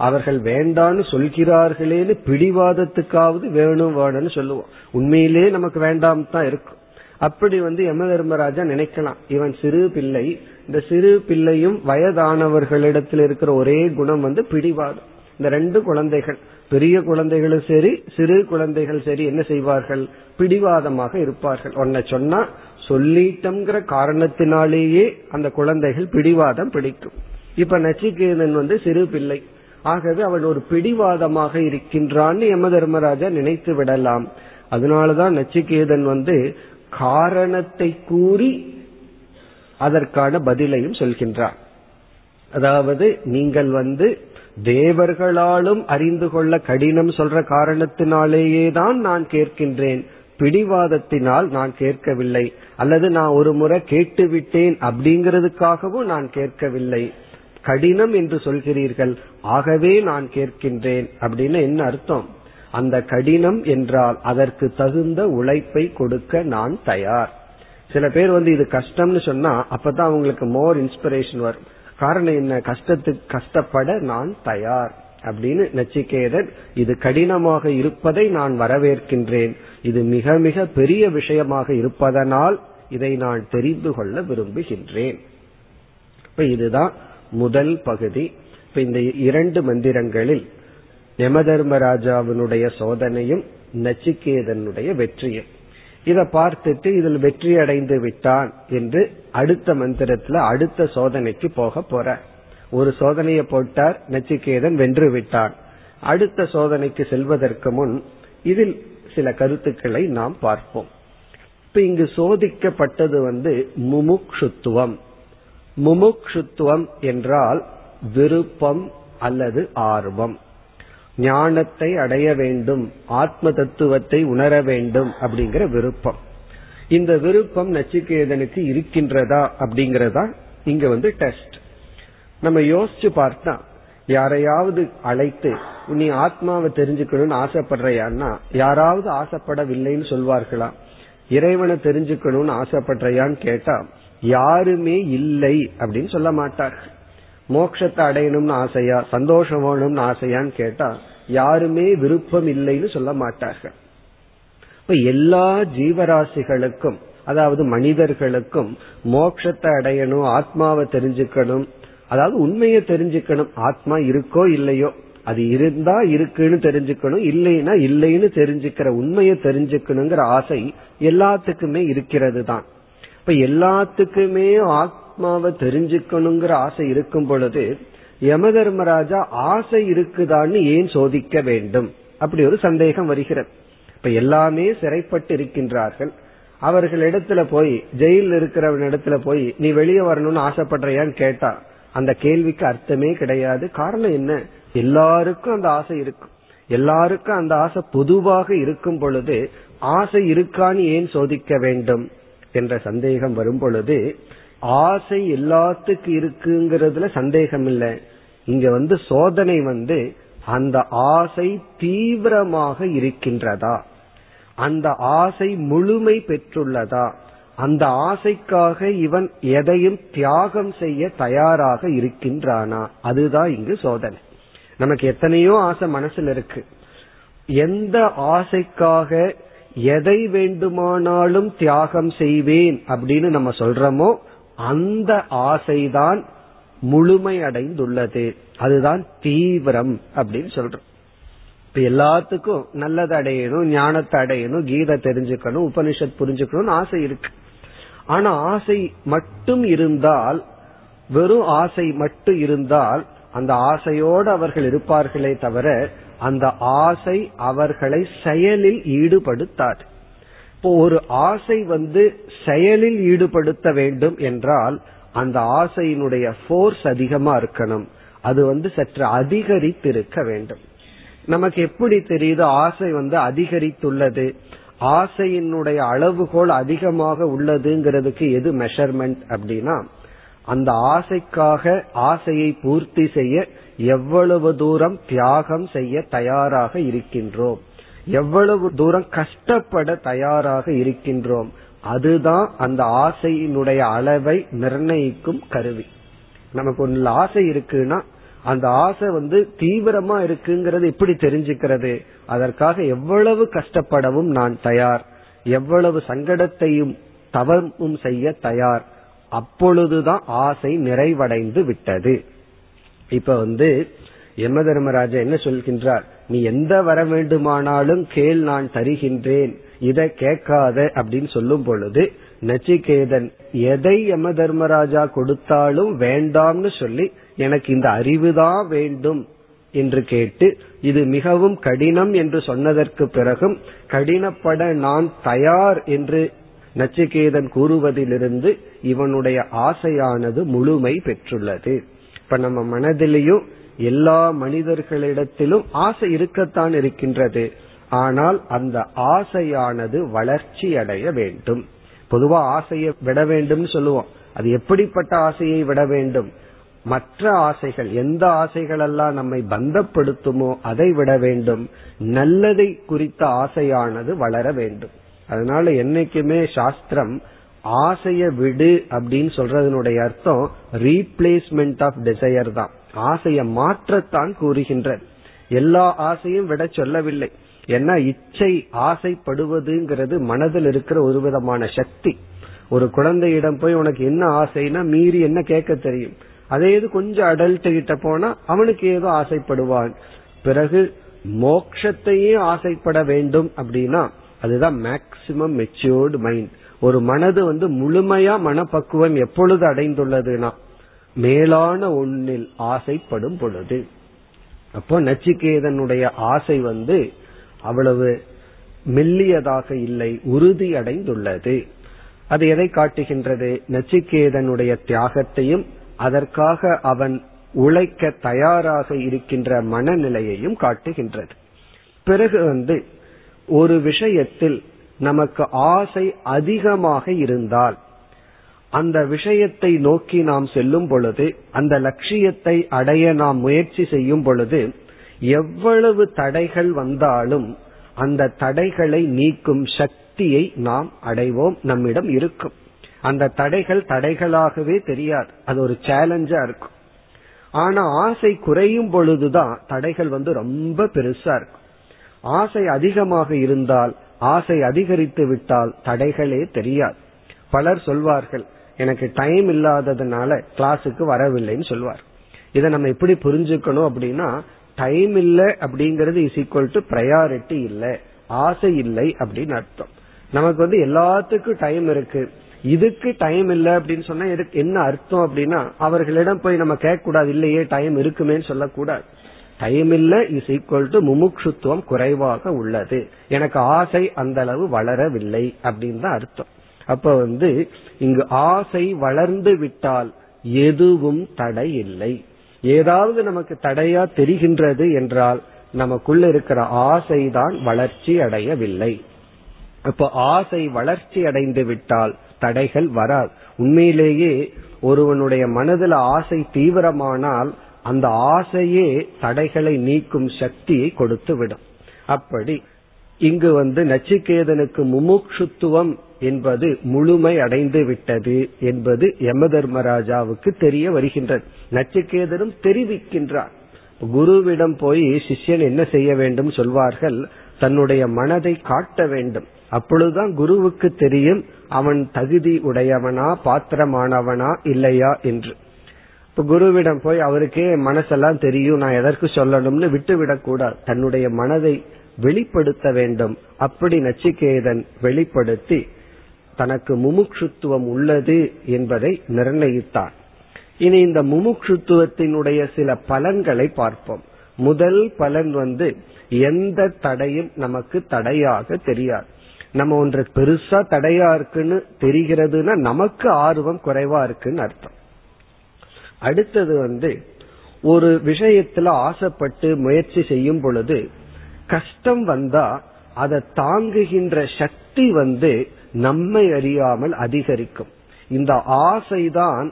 அவர்கள் வேண்டான்னு சொல்கிறார்களேன்னு பிடிவாதத்துக்காவது வேணும் வேணும்னு சொல்லுவோம். உண்மையிலேயே நமக்கு வேண்டாம் தான் இருக்கும். அப்படி வந்து யம தர்மராஜா நினைக்கலாம், இவன் சிறு பிள்ளை, இந்த சிறு பிள்ளையும் வயதானவர்களிடத்தில் இருக்கிற ஒரே குணம் வந்து பிடிவாதம். இந்த ரெண்டு குழந்தைகள், பெரிய குழந்தைகளும் சரி சிறு குழந்தைகள் சரி, என்ன செய்வார்கள், பிடிவாதமாக இருப்பார்கள். ஒன்ன சொன்னா சொல்லிட்டம்ங்கிற காரணத்தினாலேயே அந்த குழந்தைகள் பிடிவாதம் பிடிக்கும். இப்ப நச்சிகேதன் வந்து சிறு பிள்ளை, ஆகவே அவன் ஒரு பிடிவாதமாக இருக்கின்றான்னு யம தர்மராஜா நினைத்து விடலாம். அதனாலதான் நச்சிகேதன் வந்து காரணத்தை கூறி அதற்கான பதிலையும் சொல்கின்றார். அதாவது நீங்கள் வந்து தேவர்களாலும் அறிந்து கொள்ள கடினம் சொல்ற காரணத்தினாலேயே தான் நான் கேட்கின்றேன், பிடிவாதத்தினால் நான் கேட்கவில்லை. அல்லது நான் ஒரு முறை கேட்டுவிட்டேன் அப்படிங்கிறதுக்காகவும் நான் கேட்கவில்லை, கடினம் என்று சொல்கிறீர்கள் ஆகவே நான் கேட்கின்றேன். அப்படின்னு என்ன அர்த்தம், அந்த கடினம் என்றால் அதற்கு தகுந்த உழைப்பை கொடுக்க நான் தயார். சில பேர் வந்து இது கஷ்டம்னு சொன்னா அப்பதான் அவங்களுக்கு மோர் இன்ஸ்பிரேஷன் வரும். காரணம் என்ன, கஷ்டத்துக்கு கஷ்டப்பட நான் தயார் அப்படின்னு நச்சிகேதன் இது கடினமாக இருப்பதை நான் வரவேற்கின்றேன். இது மிக மிக பெரிய விஷயமாக இருப்பதனால் இதை நான் தெரிந்து கொள்ள விரும்புகின்றேன். இப்ப இதுதான் முதல் பகுதி. இப்ப இந்த இரண்டு மந்திரங்களில் யமதர்மராஜாவினுடைய சோதனையும் நச்சிகேதனுடைய வெற்றியும் இத பார்த்துட்டு இதில் வெற்றி அடைந்து விட்டான் என்று அடுத்த மந்திரத்துல அடுத்த சோதனைக்கு போக போற. ஒரு சோதனையை போட்டார், நச்சிகேதன் வென்று விட்டான். அடுத்த சோதனைக்கு செல்வதற்கு முன் இதில் சில கருத்துக்களை நாம் பார்ப்போம். இப்ப இங்கு சோதிக்கப்பட்டது வந்து முமுக்ஷுத்துவம். முமுக்ஷுத்துவம் என்றால் விருப்பம் அல்லது ஆர்வம். ஞானத்தை அடைய வேண்டும், ஆத்ம தத்துவத்தை உணர வேண்டும் அப்படிங்கிற விருப்பம். இந்த விருப்பம் நச்சிகேதனுக்கு இருக்கின்றதா அப்படிங்கறதா இங்க வந்து டெஸ்ட். நம்ம யோசிச்சு பார்த்தா, யாரையாவது அழைத்து நீ ஆத்மாவை தெரிஞ்சுக்கணும்னு ஆசைப்படுறையான்னா யாராவது ஆசைப்படவில்லைன்னு சொல்வார்களா? இறைவனை தெரிஞ்சுக்கணும்னு ஆசைப்படுறையான்னு கேட்டா யாருமே இல்லை அப்படின்னு சொல்ல மாட்டார்கள். மோட்சத்தை அடையணும்னு ஆசையா, சந்தோஷம் வேணும்னு ஆசையான்னு கேட்டா யாருமே விருப்பம் இல்லைன்னு சொல்ல மாட்டார்கள். இப்ப எல்லா ஜீவராசிகளுக்கும், அதாவது மனிதர்களுக்கும் மோட்சத்தை அடையணும், ஆத்மாவை தெரிஞ்சுக்கணும், அதாவது உண்மையை தெரிஞ்சுக்கணும். ஆத்மா இருக்கோ இல்லையோ, அது இருந்தா இருக்குன்னு தெரிஞ்சுக்கணும், இல்லைன்னா இல்லைன்னு தெரிஞ்சுக்கிற உண்மையை தெரிஞ்சுக்கணுங்கிற ஆசை எல்லாத்துக்குமே இருக்கிறது தான். இப்ப எல்லாத்துக்குமே ஆத்மாவை தெரிஞ்சுக்கணுங்கிற ஆசை இருக்கும் பொழுது யம தர்மராஜா ஆசை இருக்குதான்னு ஏன் சோதிக்க வேண்டும், அப்படி ஒரு சந்தேகம் வருகிறது. இப்ப எல்லாமே சிறைப்பட்டு இருக்கின்றார்கள், அவர்களிடத்துல போய், ஜெயில இருக்கிறவனிடத்துல போய் நீ வெளியே வரணும்னு ஆசைப்படுறியான்னு கேட்டா அந்த கேள்விக்கு அர்த்தமே கிடையாது. காரணம் என்ன, எல்லாருக்கும் அந்த ஆசை இருக்கும். எல்லாருக்கும் அந்த ஆசை பொதுவாக இருக்கும் பொழுது ஆசை இருக்கான்னு ஏன் சோதிக்க வேண்டும் என்ற சந்தேகம் வரும் பொழுது, ஆசை எல்லாத்துக்கு இருக்குங்கிறதுல சந்தேகம் இல்லை, இங்க வந்து சோதனை வந்து அந்த ஆசை தீவிரமாக இருக்கின்றதா, அந்த ஆசை முழுமை பெற்றுள்ளதா, அந்த ஆசைக்காக இவன் எதையும் தியாகம் செய்ய தயாராக இருக்கின்றானா, அதுதான் இங்கு சோதனை. நமக்கு எத்தனையோ ஆசை மனசுல இருக்கு, எந்த ஆசைக்காக எதை வேண்டுமானாலும் தியாகம் செய்வேன் அப்படின்னு நம்ம சொல்றோமோ அந்த ஆசைதான் முழுமையடைந்துள்ளது, அதுதான் தீவிரம் அப்படின்னு சொல்றோம். இப்ப எல்லாத்துக்கும் நல்லது அடையணும், ஞானத்தை அடையணும், கீதை தெரிஞ்சுக்கணும், உபனிஷத் புரிஞ்சுக்கணும்னு ஆசை இருக்கு. ஆனா ஆசை மட்டும் இருந்தால், வெறும் ஆசை மட்டும் இருந்தால் அந்த ஆசையோடு அவர்கள் இருப்பார்களே தவிர அந்த ஆசை அவர்களை செயலில் ஈடுபடுத்தாது. இப்போ ஒரு ஆசை வந்து செயலில் ஈடுபடுத்த வேண்டும் என்றால் அந்த ஆசையினுடைய ஃபோர்ஸ் அதிகமா இருக்கணும், அது வந்து சற்று அதிகரித்திருக்க வேண்டும். நமக்கு எப்படி தெரியுது ஆசை வந்து அதிகரித்துள்ளது, ஆசையினுடைய அளவுகோல் அதிகமாக உள்ளதுங்கிறதுக்கு எது மெஷர்மெண்ட் அப்படின்னா, அந்த ஆசைக்காக ஆசையை பூர்த்தி செய்ய எவ்வளவு தூரம் தியாகம் செய்ய தயாராக இருக்கின்றோம், எவ்வளவு தூரம் கஷ்டப்பட தயாராக இருக்கின்றோம், அதுதான் அந்த ஆசையினுடைய அளவை நிர்ணயிக்கும் கருவி. நமக்கு ஒன்றுல ஆசை இருக்குன்னா அந்த ஆசை வந்து தீவிரமா இருக்குங்கிறது எப்படி தெரிஞ்சுக்கிறது, அதற்காக எவ்வளவு கஷ்டப்படவும் நான் தயார், எவ்வளவு சங்கடத்தையும் தவறும் செய்ய தயார், அப்பொழுதுதான் ஆசை நிறைவடைந்து விட்டது. இப்ப வந்து யம தர்மராஜா என்ன சொல்கின்றார், நீ எந்த வர வேண்டுமானாலும் கேள் நான் தருகின்றேன், இதை கேட்காத அப்படின்னு சொல்லும் பொழுது நச்சிகேதன் எதை யம தர்மராஜா கொடுத்தாலும் வேண்டாம்னு சொல்லி எனக்கு இந்த அறிவுதான் வேண்டும் என்று கேட்டு இது மிகவும் கடினம் என்று சொன்னதற்கு பிறகும் கடினப்பட நான் தயார் என்று நச்சிகேதன் கூறுவதிலிருந்து இவனுடைய ஆசையானது முழுமை பெற்றுள்ளது. இப்ப நம்ம மனதிலேயும் எல்லா மனிதர்களிடத்திலும் ஆசை இருக்கத்தான் இருக்கின்றது, ஆனால் அந்த ஆசையானது வளர்ச்சி அடைய வேண்டும். பொதுவா ஆசையை விட வேண்டும் சொல்லுவோம், அது எப்படிப்பட்ட ஆசையை விட வேண்டும், மற்ற ஆசைகள் எந்த ஆசைகள் எல்லாம் நம்மை பந்தப்படுத்துமோ அதை விட வேண்டும், நல்லதை குறித்த ஆசையானது வளர வேண்டும். அதனால என்னைக்குமே சாஸ்திரம் ஆசைய விடு அப்படின்னு சொல்றதனுடைய அர்த்தம் ரீப்ளேஸ்மெண்ட் ஆஃப் டிசையர் தான், ஆசைய மாற்றத்தான் கூறுகின்றது, எல்லா ஆசையும் விட சொல்லவில்லை. ஏன்னா இச்சை ஆசைப்படுவதுங்கிறது மனதில் இருக்கிற ஒரு விதமான சக்தி. ஒரு குழந்தையிடம் போய் உனக்கு என்ன ஆசைன்னா மீறி என்ன கேட்க தெரியும், அதே இது கொஞ்சம் அடல்ட் கிட்ட போனா அவனுக்கு ஏதோ ஆசைப்படுவான். பிறகு மோட்சத்தையே ஆசைப்பட வேண்டும் அப்படின்னா அதுதான் மேக்சிமம் மெச்சூர்டு மைண்ட். ஒரு மனது வந்து முழுமையா மனப்பக்குவம் எப்பொழுது அடைந்துள்ளதுனா மேலான ஒன்னில் ஆசைப்படும் பொழுது. அப்போ நச்சிகேதனுடைய ஆசை வந்து அவ்வளவு மெல்லியதாக இல்லை, உறுதி அடைந்துள்ளது. அது எதை காட்டுகின்றது, நச்சிகேதனுடைய தியாகத்தையும் அதற்காக அவன் உழைக்க தயாராக இருக்கின்ற மனநிலையையும் காட்டுகின்றது. பிறகு வந்து ஒரு விஷயத்தில் நமக்கு ஆசை அதிகமாக இருந்தால் அந்த விஷயத்தை நோக்கி நாம் செல்லும் பொழுது, அந்த லட்சியத்தை அடைய நாம் முயற்சி செய்யும் பொழுது எவ்வளவு தடைகள் வந்தாலும் அந்த தடைகளை நீக்கும் சக்தியை நாம் அடைவோம், நம்மிடம் இருக்கும். அந்த தடைகள் தடைகளாகவே தெரியாது, அது ஒரு சேலஞ்சா இருக்கும். ஆனா ஆசை குறையும் பொழுதுதான் தடைகள் வந்து ரொம்ப பெருசா இருக்கும். ஆசை அதிகமாக இருந்தால், ஆசை அதிகரித்து விட்டால் தடைகளே தெரியாது. பலர் சொல்வார்கள் எனக்கு டைம் இல்லாததுனால கிளாஸுக்கு வரவில்லைன்னு சொல்வார். இதை நம்ம எப்படி புரிஞ்சுக்கணும் அப்படின்னா, டைம் இல்லை அப்படிங்கிறது இஸ் ஈக்குவல் டு பிரையாரிட்டி இல்லை, ஆசை இல்லை அப்படின்னு அர்த்தம். நமக்கு வந்து எல்லாத்துக்கும் டைம் இருக்கு, இதுக்கு டைம் இல்லை அப்படின்னு சொன்னா என்ன அர்த்தம் அப்படின்னா, அவர்களிடம் போய் நம்ம கேட்க கூடாது, இல்லையே டைம் இருக்குமேன்னு சொல்லக்கூடாது. டைம் இல்லை இஸ் ஈக்குவல் டு முமுட்சுத்துவம் குறைவாக உள்ளது, எனக்கு ஆசை அந்த அளவு வளரவில்லை அப்படின்னு தான் அர்த்தம். அப்ப வந்து இங்கு ஆசை வளர்ந்து விட்டால் எதுவும் தடை இல்லை. ஏதாவது நமக்கு தடையா தெரிகின்றது என்றால் நமக்குள்ள இருக்கிற ஆசை தான் வளர்ச்சி அடையவில்லை. அப்ப ஆசை வளர்ச்சி அடைந்து விட்டால் தடைகள் வராது. உண்மையிலேயே ஒருவனுடைய மனதில் ஆசை தீவிரமானால் அந்த ஆசையே தடைகளை நீக்கும் சக்தியை கொடுத்து விடும். அப்படி இங்கு வந்து நச்சிகேதனுக்கு முமுட்சுத்துவம் என்பது முழுமை அடைந்து விட்டது என்பது யம தர்மராஜாவுக்கு தெரிய வருகின்றது. நச்சிகேதனும் தெரிவிக்கின்றார். குருவிடம் போய் சிஷ்யன் என்ன செய்ய வேண்டும் சொல்வார்கள், தன்னுடைய மனதை காட்ட வேண்டும், அப்பொழுதுதான் குருவுக்கு தெரியும் அவன் தகுதி உடையவனா பாத்திரமானவனா இல்லையா என்று. இப்ப குருவிடம் போய் அவருக்கே மனசெல்லாம் தெரியும், நான் எதற்கு சொல்லணும்னு விட்டுவிடக் கூடாது, தன்னுடைய மனதை வெளிப்படுத்த வேண்டும். அப்படி நச்சிகேதன் வெளிப்படுத்தி தனக்கு முமுட்சுத்துவம் உள்ளது என்பதை நிர்ணயித்தான். இனி இந்த முமுட்சுத்துவத்தினுடைய சில பலன்களை பார்ப்போம். முதல் பலன் வந்து எந்த தடையும் நமக்கு தடையாக தெரியாது. நம்ம ஒன்று பெருசா தடையா இருக்குன்னு தெரிகிறதுனா நமக்கு ஆர்வம் குறைவா இருக்குன்னு அர்த்தம். அடுத்தது வந்து ஒரு விஷயத்துல ஆசைப்பட்டு முயற்சி செய்யும் பொழுது கஷ்டம் வந்தா அதை தாங்குகின்ற சக்தி வந்து நம்மை அறியாமல் அதிகரிக்கும். இந்த ஆசைதான்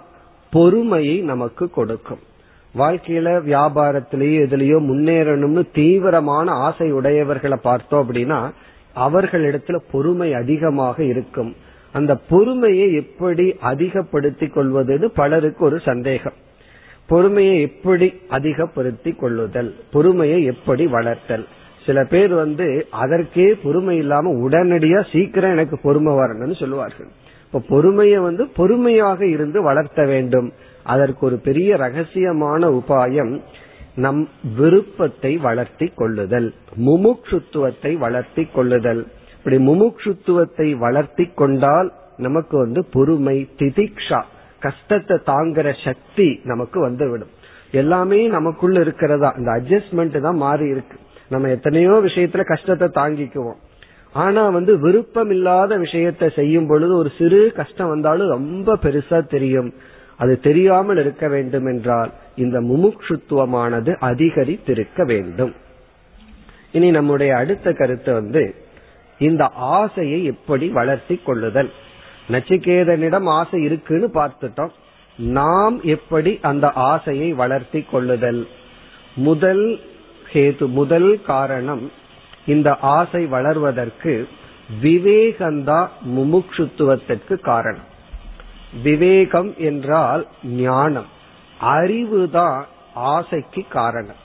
பொறுமையை நமக்கு கொடுக்கும். வாழ்க்கையில வியாபாரத்திலேயோ எதுலயோ முன்னேறணும்னு தீவிரமான ஆசை உடையவர்களை பார்த்தோம் அப்படின்னா அவர்களிடத்துல பொறுமை அதிகமாக இருக்கும். அந்த பொறுமையை எப்படி அதிகப்படுத்தி கொள்வதுன்னு பலருக்கு ஒரு சந்தேகம். பொறுமையை எப்படி அதிகப்படுத்தி கொள்ளுதல், பொறுமையை எப்படி வளர்த்தல்? சில பேர் வந்து அதற்கே பொறுமை இல்லாம உடனடியா சீக்கிரம் எனக்கு பொறுமை வரணும்னு சொல்லுவார்கள். இப்ப பொறுமையை வந்து பொறுமையாக இருந்து வளர்த்த வேண்டும். அதற்கு ஒரு பெரிய ரகசியமான உபாயம் நம் விருப்பத்தை வளர்த்தி கொள்ளுதல், முமுட்சுத்துவத்தை வளர்த்தி கொள்ளுதல். இப்படி முமுட்சுத்துவத்தை வளர்த்தி கொண்டால் நமக்கு வந்து பொறுமை, திதிக்ஷா, கஷ்டத்தை தாங்குற சக்தி நமக்கு வந்துவிடும். எல்லாமே நமக்குள்ள இருக்கிறதா, இந்த அட்ஜஸ்ட்மெண்ட் தான் மாறி இருக்கு. நம்ம எத்தனையோ விஷயத்துல கஷ்டத்தை தாங்கிக்குவோம், ஆனா வந்து விருப்பம் இல்லாத விஷயத்த செய்யும் பொழுது ஒரு சிறு கஷ்டம் வந்தாலும் ரொம்ப பெருசா தெரியும். அது தெரியாமல் இருக்க வேண்டும் என்றால் இந்த முமுட்சுத்துவமானது அதிகரித்திருக்க வேண்டும். இனி நம்முடைய அடுத்த கருத்து வந்து இந்த ஆசையை எப்படி வளர்த்தி கொள்ளுதல். நச்சிகேதனிடம் ஆசை இருக்குன்னு பார்த்துட்டோம். நாம் எப்படி அந்த ஆசையை வளர்த்தி கொள்ளுதல்? முதல் கேது, முதல் காரணம் இந்த ஆசை வளர்வதற்கு விவேகந்தா முமுட்சுத்துவத்திற்கு காரணம். விவேகம் என்றால் ஞானம், அறிவுதான் ஆசைக்கு காரணம்.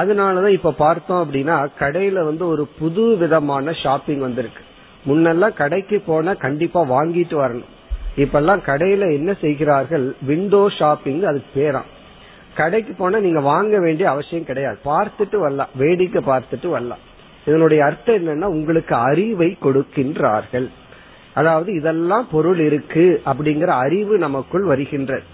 அதனாலதான் இப்ப பார்த்தோம் அப்படின்னா கடையில வந்து ஒரு புது விதமான ஷாப்பிங் வந்திருக்கு. முன்னெல்லாம் கடைக்கு போனா கண்டிப்பா வாங்கிட்டு வரணும். இப்பெல்லாம் கடையில என்ன செய்கிறார்கள், விண்டோ ஷாப்பிங் அதுக்கு பேராம். கடைக்கு போனா நீங்க வாங்க வேண்டிய அவசியம் கிடையாது, பார்த்துட்டு வரலாம், வேடிக்கை பார்த்துட்டு வரலாம். இதனுடைய அர்த்தம் என்னன்னா உங்களுக்கு அறிவை கொடுக்கின்றார்கள். அதாவது இதெல்லாம் பொருள் இருக்கு அப்படிங்கிற அறிவு நமக்குள் வருகின்றது.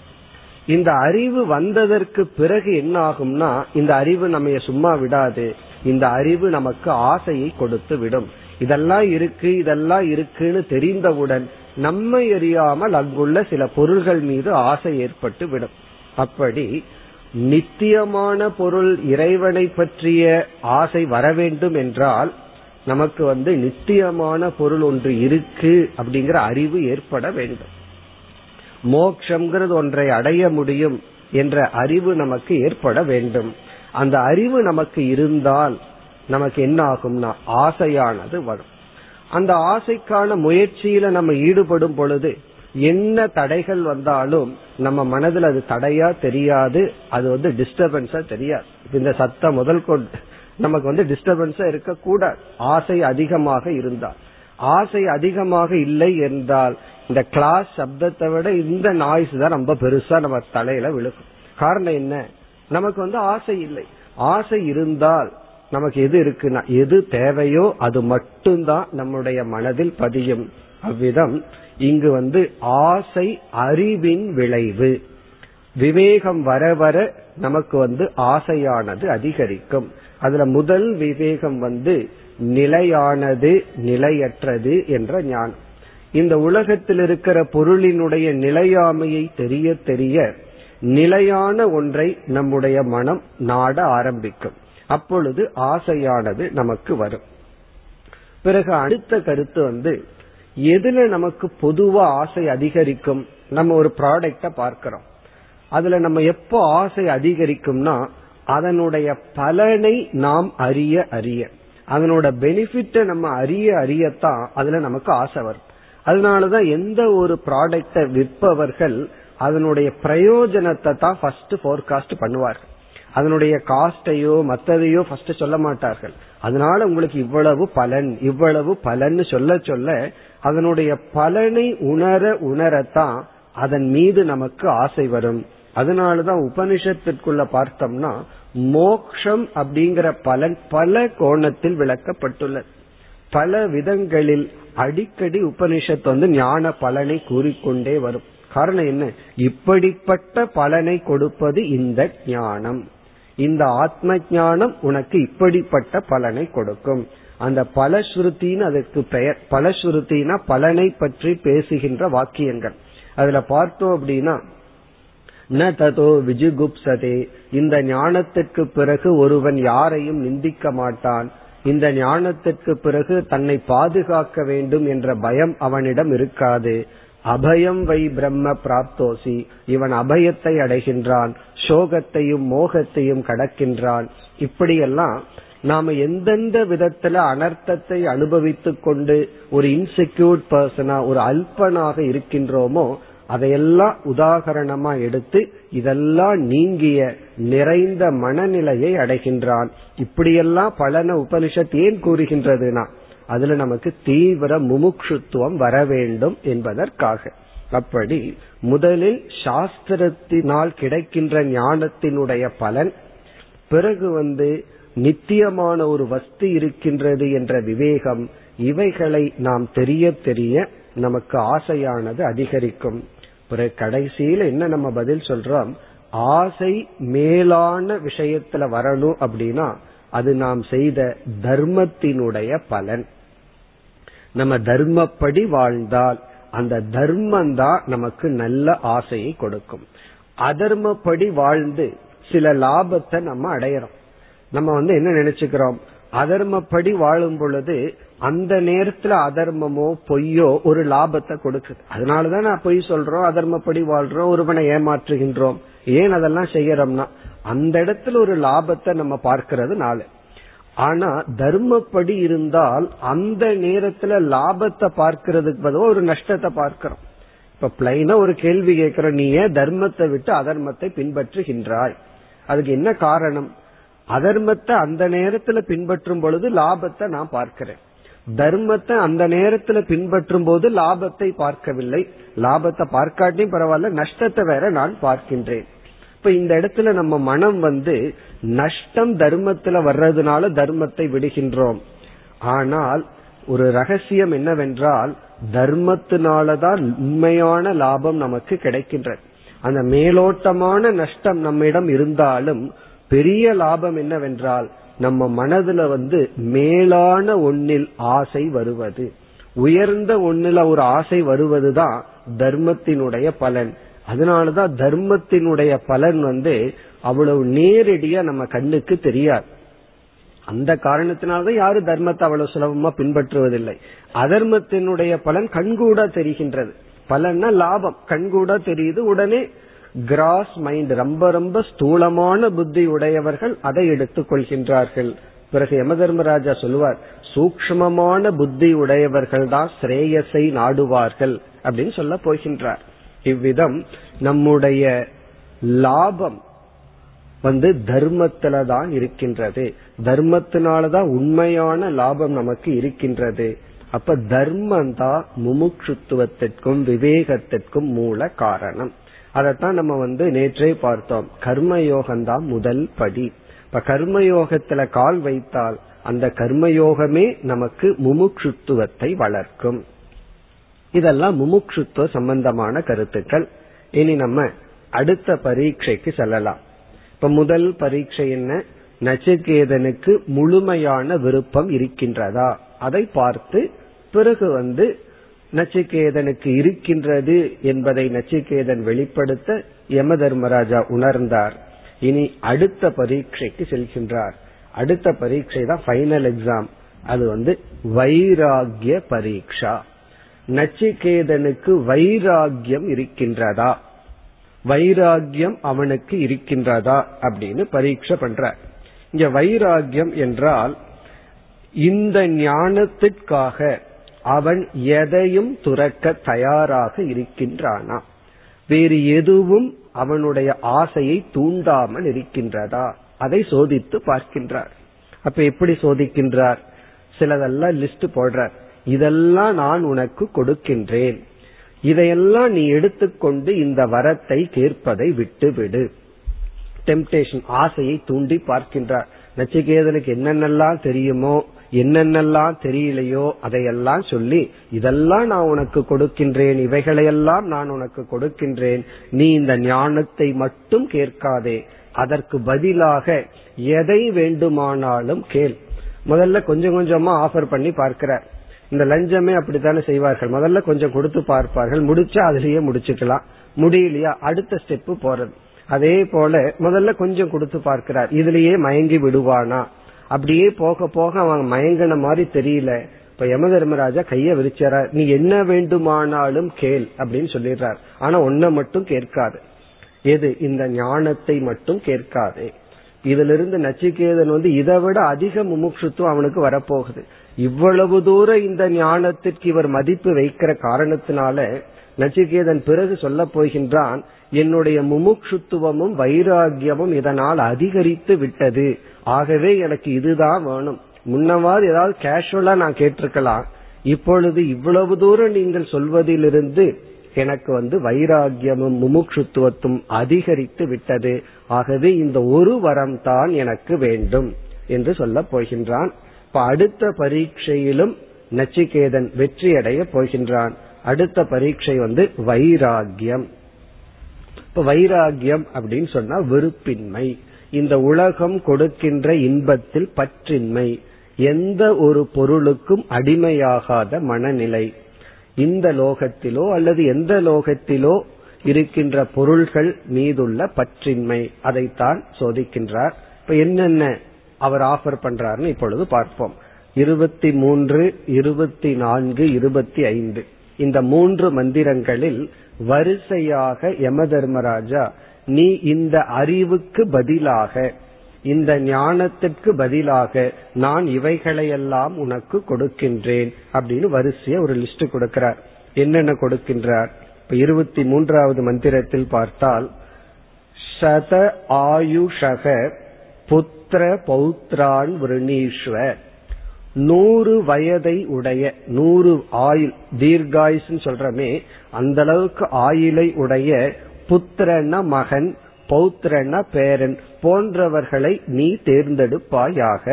இந்த அறிவு வந்ததற்கு பிறகு என்ன ஆகும்னா இந்த அறிவு நம்ம சும்மா விடாது. இந்த அறிவு நமக்கு ஆசையை கொடுத்து விடும். இதெல்லாம் இருக்கு இதெல்லாம் இருக்குன்னு தெரிந்தவுடன் நம்மை அறியாமல் அங்குள்ள சில பொருள்கள் மீது ஆசை ஏற்பட்டு விடும். அப்படி நித்தியமான பொருள், இறைவனை பற்றிய ஆசை வர வேண்டும் என்றால் நமக்கு வந்து நித்தியமான பொருள் ஒன்று இருக்கு அப்படிங்கிற அறிவு ஏற்பட வேண்டும். மோட்சம்ங்கிறது ஒன்றை அடைய முடியும் என்ற அறிவு நமக்கு ஏற்பட வேண்டும். அந்த அறிவு நமக்கு இருந்தால் நமக்கு என்ன ஆகும்னா ஆசையானது வரும். அந்த ஆசைக்கான முயற்சியில நம்ம ஈடுபடும் பொழுது என்ன தடைகள் வந்தாலும் நம்ம மனதில் அது தடையா தெரியாது, அது வந்து டிஸ்டர்பன்ஸா தெரியாது. இந்த சத்தம் முதல் கொண்டு நமக்கு வந்து டிஸ்டர்பன்ஸா இருக்க கூடாது ஆசை அதிகமாக இருந்தால். ஆசை அதிகமாக இல்லை என்றால் இந்த கிளாஸ் சப்தத்தை விட இந்த நாய்ஸ் தான் ரொம்ப பெருசா நம்ம தலையில விழுக்கும். காரணம் என்ன, நமக்கு வந்து ஆசை இல்லை. ஆசை இருந்தால் நமக்கு எது இருக்குன்னா எது தேவையோ அது மட்டும்தான் நம்முடைய மனதில் பதியும். அவ்விதம் இங்கு வந்து ஆசை அறிவின் விளைவு. விவேகம் வர வர நமக்கு வந்து ஆசையானது அதிகரிக்கும். அதுல முதல் விவேகம் வந்து நிலையானது நிலையற்றது என்ற ஞானம். இந்த உலகத்தில் இருக்கிற பொருளினுடைய நிலையாமையை தெரிய தெரிய நிலையான ஒன்றை நம்முடைய மனம் நாட ஆரம்பிக்கும். அப்பொழுது ஆசையானது நமக்கு வரும். பிறகு அடுத்த கருத்து வந்து எதுல நமக்கு பொதுவா ஆசை அதிகரிக்கும். நம்ம ஒரு ப்ராடக்ட பார்க்கிறோம், அதுல நம்ம எப்போ ஆசை அதிகரிக்கும்னா அதனுடைய பலனை நாம் அறிய அறிய, அதனோட பெனிஃபிட்டை நம்ம அறிய அறியத்தான் அதுல நமக்கு ஆசை வரும். அதனாலதான் எந்த ஒரு ப்ராடக்ட விற்பவர்கள் அதனுடைய பிரயோஜனத்தை தான் ஃபர்ஸ்ட் ஃபோர்காஸ்ட் பண்ணுவார்கள். அதனுடைய காஸ்டையோ மற்றதையோ ஃபர்ஸ்ட் சொல்ல மாட்டார்கள். அதனால உங்களுக்கு இவ்வளவு பலன் இவ்வளவு பலன்னு சொல்ல சொல்ல அதனுடைய பலனை உணர உணரத்தான் அதன் மீது நமக்கு ஆசை வரும். அதனாலதான் உபனிஷத்திற்குள்ள பார்த்தோம்னா மோக்ஷம் அப்படிங்கிற பலன் பல கோணத்தில் விளக்கப்பட்டுள்ளது. பல விதங்களில் அடிக்கடி உபனிஷத் வந்து ஞான பலனை கூறிக்கொண்டே வரும். காரணம் என்ன? இப்படிப்பட்ட பலனை கொடுப்பது இந்த ஞானம், இந்த ஆத்ம ஞானம் உனக்கு இப்படிப்பட்ட பலனை கொடுக்கும். அந்த பலஸ்ருத்தின்னு அதற்கு பெயர். பலஸ்ருத்தினா பலனை பற்றி பேசுகின்ற வாக்கியங்கள். அதுல பார்த்தோம் அப்படின்னா ந ததோ விஜுகுப்சதே, இந்த ஞானத்திற்கு பிறகு ஒருவன் யாரையும் நிந்திக்க மாட்டான், இந்த ஞானத்திற்கு பிறகு தன்னை பாதுகாக்க வேண்டும் என்ற பயம் அவனிடம் இருக்காது. அபயம் வை பிரம்ம பிராப்தோசி, இவன் அபயத்தை அடைகின்றான், சோகத்தையும் மோகத்தையும் கடக்கின்றான். இப்படியெல்லாம் நாம எந்தெந்த விதத்துல அனர்த்தத்தை அனுபவித்து கொண்டு ஒரு இன்செக்யூர்ட் பர்சனா, ஒரு அல்பனாக இருக்கின்றோமோ அதையெல்லாம் உதாகரணமா எடுத்து இதெல்லாம் நீங்கிய நிறைந்த மனநிலையை அடைகின்றான். இப்படியெல்லாம் பலன உபனிஷத் ஏன் கூறுகின்றதுனா அதுல நமக்கு தீவிர முமுட்சுத்துவம் வர வேண்டும் என்பதற்காக. அப்படி முதலில் சாஸ்திரத்தினால் கிடைக்கின்ற ஞானத்தினுடைய பலன், பிறகு வந்து நித்தியமான ஒரு வஸ்து இருக்கின்றது என்ற விவேகம், இவைகளை நாம் தெரிய தெரிய நமக்கு ஆசையானது அதிகரிக்கும். பிறகு கடைசியில என்ன நம்ம பதில் சொல்றோம், ஆசை மேலான விஷயத்துல வரணும் அப்படின்னா அது நாம் செய்த தர்மத்தினுடைய பலன். நம்ம தர்மப்படி வாழ்ந்தால் அந்த தர்மம் தான் நமக்கு நல்ல ஆசையை கொடுக்கும். அதர்மப்படி வாழ்ந்து சில லாபத்தை நம்ம அடையறோம். நம்ம வந்து என்ன நினைச்சுக்கிறோம், அதர்மப்படி வாழும் பொழுது அந்த நேரத்துல அதர்மமோ பொய்யோ ஒரு லாபத்தை கொடுக்குது. அதனாலதான் நான் பொய் சொல்றோம், அதர்மப்படி வாழ்றோம், ஒருவனை ஏமாற்றுகின்றோம். ஏன் அதெல்லாம் செய்யறோம்னா அந்த இடத்துல ஒரு லாபத்தை நம்ம பார்க்கிறதுனால. ஆனா தர்மப்படி இருந்தால் அந்த நேரத்துல லாபத்தை பார்க்கறதுக்கு பதிலா ஒரு நஷ்டத்தை பார்க்கிறோம். இப்ப பிளைனா ஒரு கேள்வி கேட்கிறோம், நீ ஏன் தர்மத்தை விட்டு அதர்மத்தை பின்பற்றுகின்றாய், அதுக்கு என்ன காரணம்? அதர்மத்தை அந்த நேரத்துல பின்பற்றும் பொழுது லாபத்தை நான் பார்க்கிறேன், தர்மத்தை அந்த நேரத்துல பின்பற்றும் போது லாபத்தை பார்க்கவில்லை. லாபத்தை பார்க்காட்டியும் பரவாயில்ல, நஷ்டத்தை வேற நான் பார்க்கின்றேன். இப்ப இந்த இடத்துல நம்ம மனம் வந்து நஷ்டம் தர்மத்துல வர்றதுனால தர்மத்தை விடுகின்றோம். ஆனால் ஒரு ரகசியம் என்னவென்றால் தர்மத்தினாலதான் உண்மையான லாபம் நமக்கு கிடைக்கின்றது. அந்த மேலோட்டமான நஷ்டம் நம்மிடம் இருந்தாலும் பெரிய லாபம் என்னவென்றால் நம்ம மனதுல வந்து மேலான ஒன்னில் ஆசை வருவது, உயர்ந்த ஒன்னில ஒரு ஆசை வருவதுதான் தர்மத்தினுடைய பலன். அதனாலதான் தர்மத்தினுடைய பலன் வந்து அவ்வளவு நேரடியா நம்ம கண்ணுக்கு தெரியாது. அந்த காரணத்தினால்தான் யாரும் தர்மத்தை அவ்வளவு சுலபமா பின்பற்றுவதில்லை. அதர்மத்தினுடைய பலன் கண்கூடா தெரிகின்றது. பலன்னா லாபம் கண்கூடா தெரியுது. உடனே கிராஸ் மைண்ட், ரொம்ப ரொம்ப ஸ்தூலமான புத்தி உடையவர்கள் அதை எடுத்துக் கொள்கின்றார்கள். பிறகு யம தர்மராஜா சொல்லுவார், சூக்ஷ்மமான புத்தி உடையவர்கள் தான் ஸ்ரேயஸை நாடுவார்கள் அப்படின்னு சொல்ல போகின்றார். இவ்விதம் நம்முடைய லாபம் வந்து தர்மத்தில்தான் இருக்கின்றது. தர்மத்தினாலதான் உண்மையான லாபம் நமக்கு இருக்கின்றது. அப்ப தர்மம் தான் முமுட்சுத்துவத்திற்கும் விவேகத்திற்கும் மூல காரணம். அதத்தான் நம்ம வந்து நேற்றே பார்த்தோம், கர்மயோகம்தான் முதல் படி. இப்ப கர்மயோகத்துல கால் வைத்தால் அந்த கர்மயோகமே நமக்கு முமுட்சுத்துவத்தை வளர்க்கும். இதெல்லாம் முமுட்சுத்துவ சம்பந்தமான கருத்துக்கள். இனி நம்ம அடுத்த பரீட்சைக்கு செல்லலாம். இப்ப முதல் பரீட்சை என்ன, நச்சிகேதனுக்கு முழுமையான விருப்பம் இருக்கின்றதா அதை பார்த்து, பிறகு வந்து நச்சிகேதனுக்கு இருக்கின்றது என்பதை நச்சிகேதன் வெளிப்படுத்த யம தர்மராஜா உணர்ந்தார். இனி அடுத்த பரீட்சைக்கு செல்கின்றார். அடுத்த பரீட்சை தான் ஃபைனல் எக்ஸாம். அது வந்து வைராகிய பரீட்சா. நச்சிகேதனுக்கு வைராகியம் இருக்கின்றதா, வைராகியம் அவனுக்கு இருக்கின்றதா அப்படின்னு பரீட்சை பண்ற. இங்க வைராகியம் என்றால் இந்த ஞானத்திற்காக அவன் எதையும் துறக்க தயாராக இருக்கின்றானா, வேறு எதுவும் அவனுடைய ஆசையை தூண்டாமல் இருக்கின்றதா அதை சோதித்து பார்க்கின்றார். அப்ப எப்படி சோதிக்கின்றார்? சிலதெல்லாம் லிஸ்ட் போடுறார், இதெல்லாம் நான் உனக்கு கொடுக்கின்றேன், இதையெல்லாம் நீ எடுத்துக்கொண்டு இந்த வரத்தை கேட்பதை விட்டுவிடு. டெம்ப்டேஷன், ஆசையை தூண்டி பார்க்கின்றார். நச்சிகேதனுக்கு என்னென்னலாம் தெரியுமோ என்னென்னலாம் தெரியலையோ அதையெல்லாம் சொல்லி, இதெல்லாம் நான் உனக்கு கொடுக்கின்றேன், இவைகளையெல்லாம் நான் உனக்கு கொடுக்கின்றேன், நீ இந்த ஞானத்தை மட்டும் கேட்காதே, அதற்கு பதிலாக எதை வேண்டுமானாலும் கேள். முதல்ல கொஞ்சம் கொஞ்சமா ஆஃபர் பண்ணி பார்க்கிறார். இந்த லஞ்சமே அப்படித்தானே செய்வார்கள், முதல்ல கொஞ்சம் கொடுத்து பார்ப்பார்கள், முடிச்சா அதுலயே முடிச்சுக்கலாம், முடியலையா அடுத்த ஸ்டெப்பு போறது. அதே போல முதல்ல கொஞ்சம் கொடுத்து பார்க்கிறார், இதுலயே மயங்கி விடுவானா, அப்படியே போக போக அவன் மயங்கின மாதிரி தெரியல. இப்ப யம தர்மராஜா கைய விரிச்சாரா, நீ என்ன வேண்டுமானாலும் கேள் அப்படின்னு சொல்லிடுறார், ஆனா ஒன்ன மட்டும் கேட்காது, எது இந்த ஞானத்தை மட்டும் கேட்காது. இதுல இருந்து நச்சிகேதன் வந்து இதை விட அதிக முமுட்சுத்துவம் அவனுக்கு வரப்போகுது. இவ்வளவு தூரம் இந்த ஞானத்திற்கு இவர் மதிப்பு வைக்கிற காரணத்தினால நச்சிகேதன் பிறகு சொல்ல போகின்றான், என்னுடைய முமுட்சுத்துவமும் வைராகியமும் இதனால் அதிகரித்து விட்டது, ஆகவே எனக்கு இதுதான் வேணும். முன்னவாறு ஏதாவது கேஷுவலா நான் கேட்டிருக்கலாம், இப்பொழுது இவ்வளவு தூரம் நீங்கள் சொல்வதிலிருந்து எனக்கு வந்து வைராகியமும் முமுட்சுத்துவத்தும் அதிகரித்து விட்டது, ஆகவே இந்த ஒரு வரம் தான் எனக்கு வேண்டும் என்று சொல்ல போகின்றான். இப்ப அடுத்த பரீட்சையிலும் நச்சிகேதன் வெற்றி அடைய போகின்றான். அடுத்த பரீட்சை வந்து வைராகியம். இப்ப வைராகியம் அப்படின்னு சொன்னா வெறுப்பின்மை, இந்த உலகம் கொடுக்கின்ற இன்பத்தில் பற்றின்மை, எந்த ஒரு பொருளுக்கும் அடிமையாகாத மனநிலை. இந்த லோகத்திலோ அல்லது எந்த லோகத்திலோ இருக்கின்ற பொருள்கள் மீதுள்ள பற்றின்மை, அதைத்தான் சோதிக்கின்றார். இப்ப என்னென்ன அவர் ஆஃபர் பண்றாருன்னு இப்பொழுது பார்ப்போம். இருபத்தி மூன்று, இருபத்தி நான்கு, இருபத்தி ஐந்து, இந்த மூன்று மந்திரங்களில் வரிசையாக யம தர்மராஜா நீ இந்த அறிவுக்கு பதிலாக, இந்த ஞானத்திற்கு பதிலாக நான் இவைகளையெல்லாம் உனக்கு கொடுக்கின்றேன் அப்படின்னு வரிசைய ஒரு லிஸ்ட் கொடுக்கிறார். என்னென்ன கொடுக்கின்றார்? இப்ப இருபத்தி மூன்றாவது மந்திரத்தில் பார்த்தால், சத ஆயுஷக புத்திர பௌத்ரான் விருணீஸ்வர், நூறு வயதை உடைய, நூறு ஆயுள் தீர்காயுசுன்னு சொல்றமே அந்த அளவுக்கு ஆயுளை உடைய, புத்திரன மகன், பௌத்திரன பேரன் போன்றவர்களை நீ தேர்ந்தெடுப்பாயாக.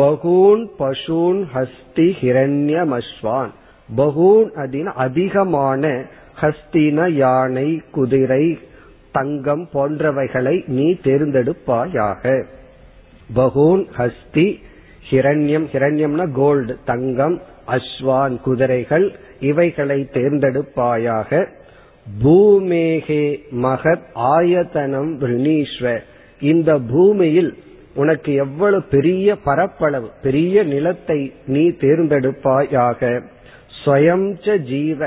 பகூன் பசூன் ஹஸ்தி ஹிரண்யமஸ்வான், பகூன் அப்படின்னா அதிகமான, ஹஸ்தின யானை குதிரை தங்கம் போன்றவைகளை நீ தேர்ந்தெடுப்பாயாக. பகூன் ஹஸ்தி, ஹிரண்யம், ஹிரண்யம்னா கோல்டு தங்கம், அஸ்வான் குதிரைகள், இவைகளை தேர்ந்தெடுப்பாயாக. பூமேகே மகத் ஆயதனம் விருணீஸ்வ, இந்த பூமியில் உனக்கு எவ்வளவு பெரிய பரப்பளவு பெரிய நிலத்தை நீ தேர்ந்தெடுப்பாயாக. ஸ்வயம்ச ஜீவ,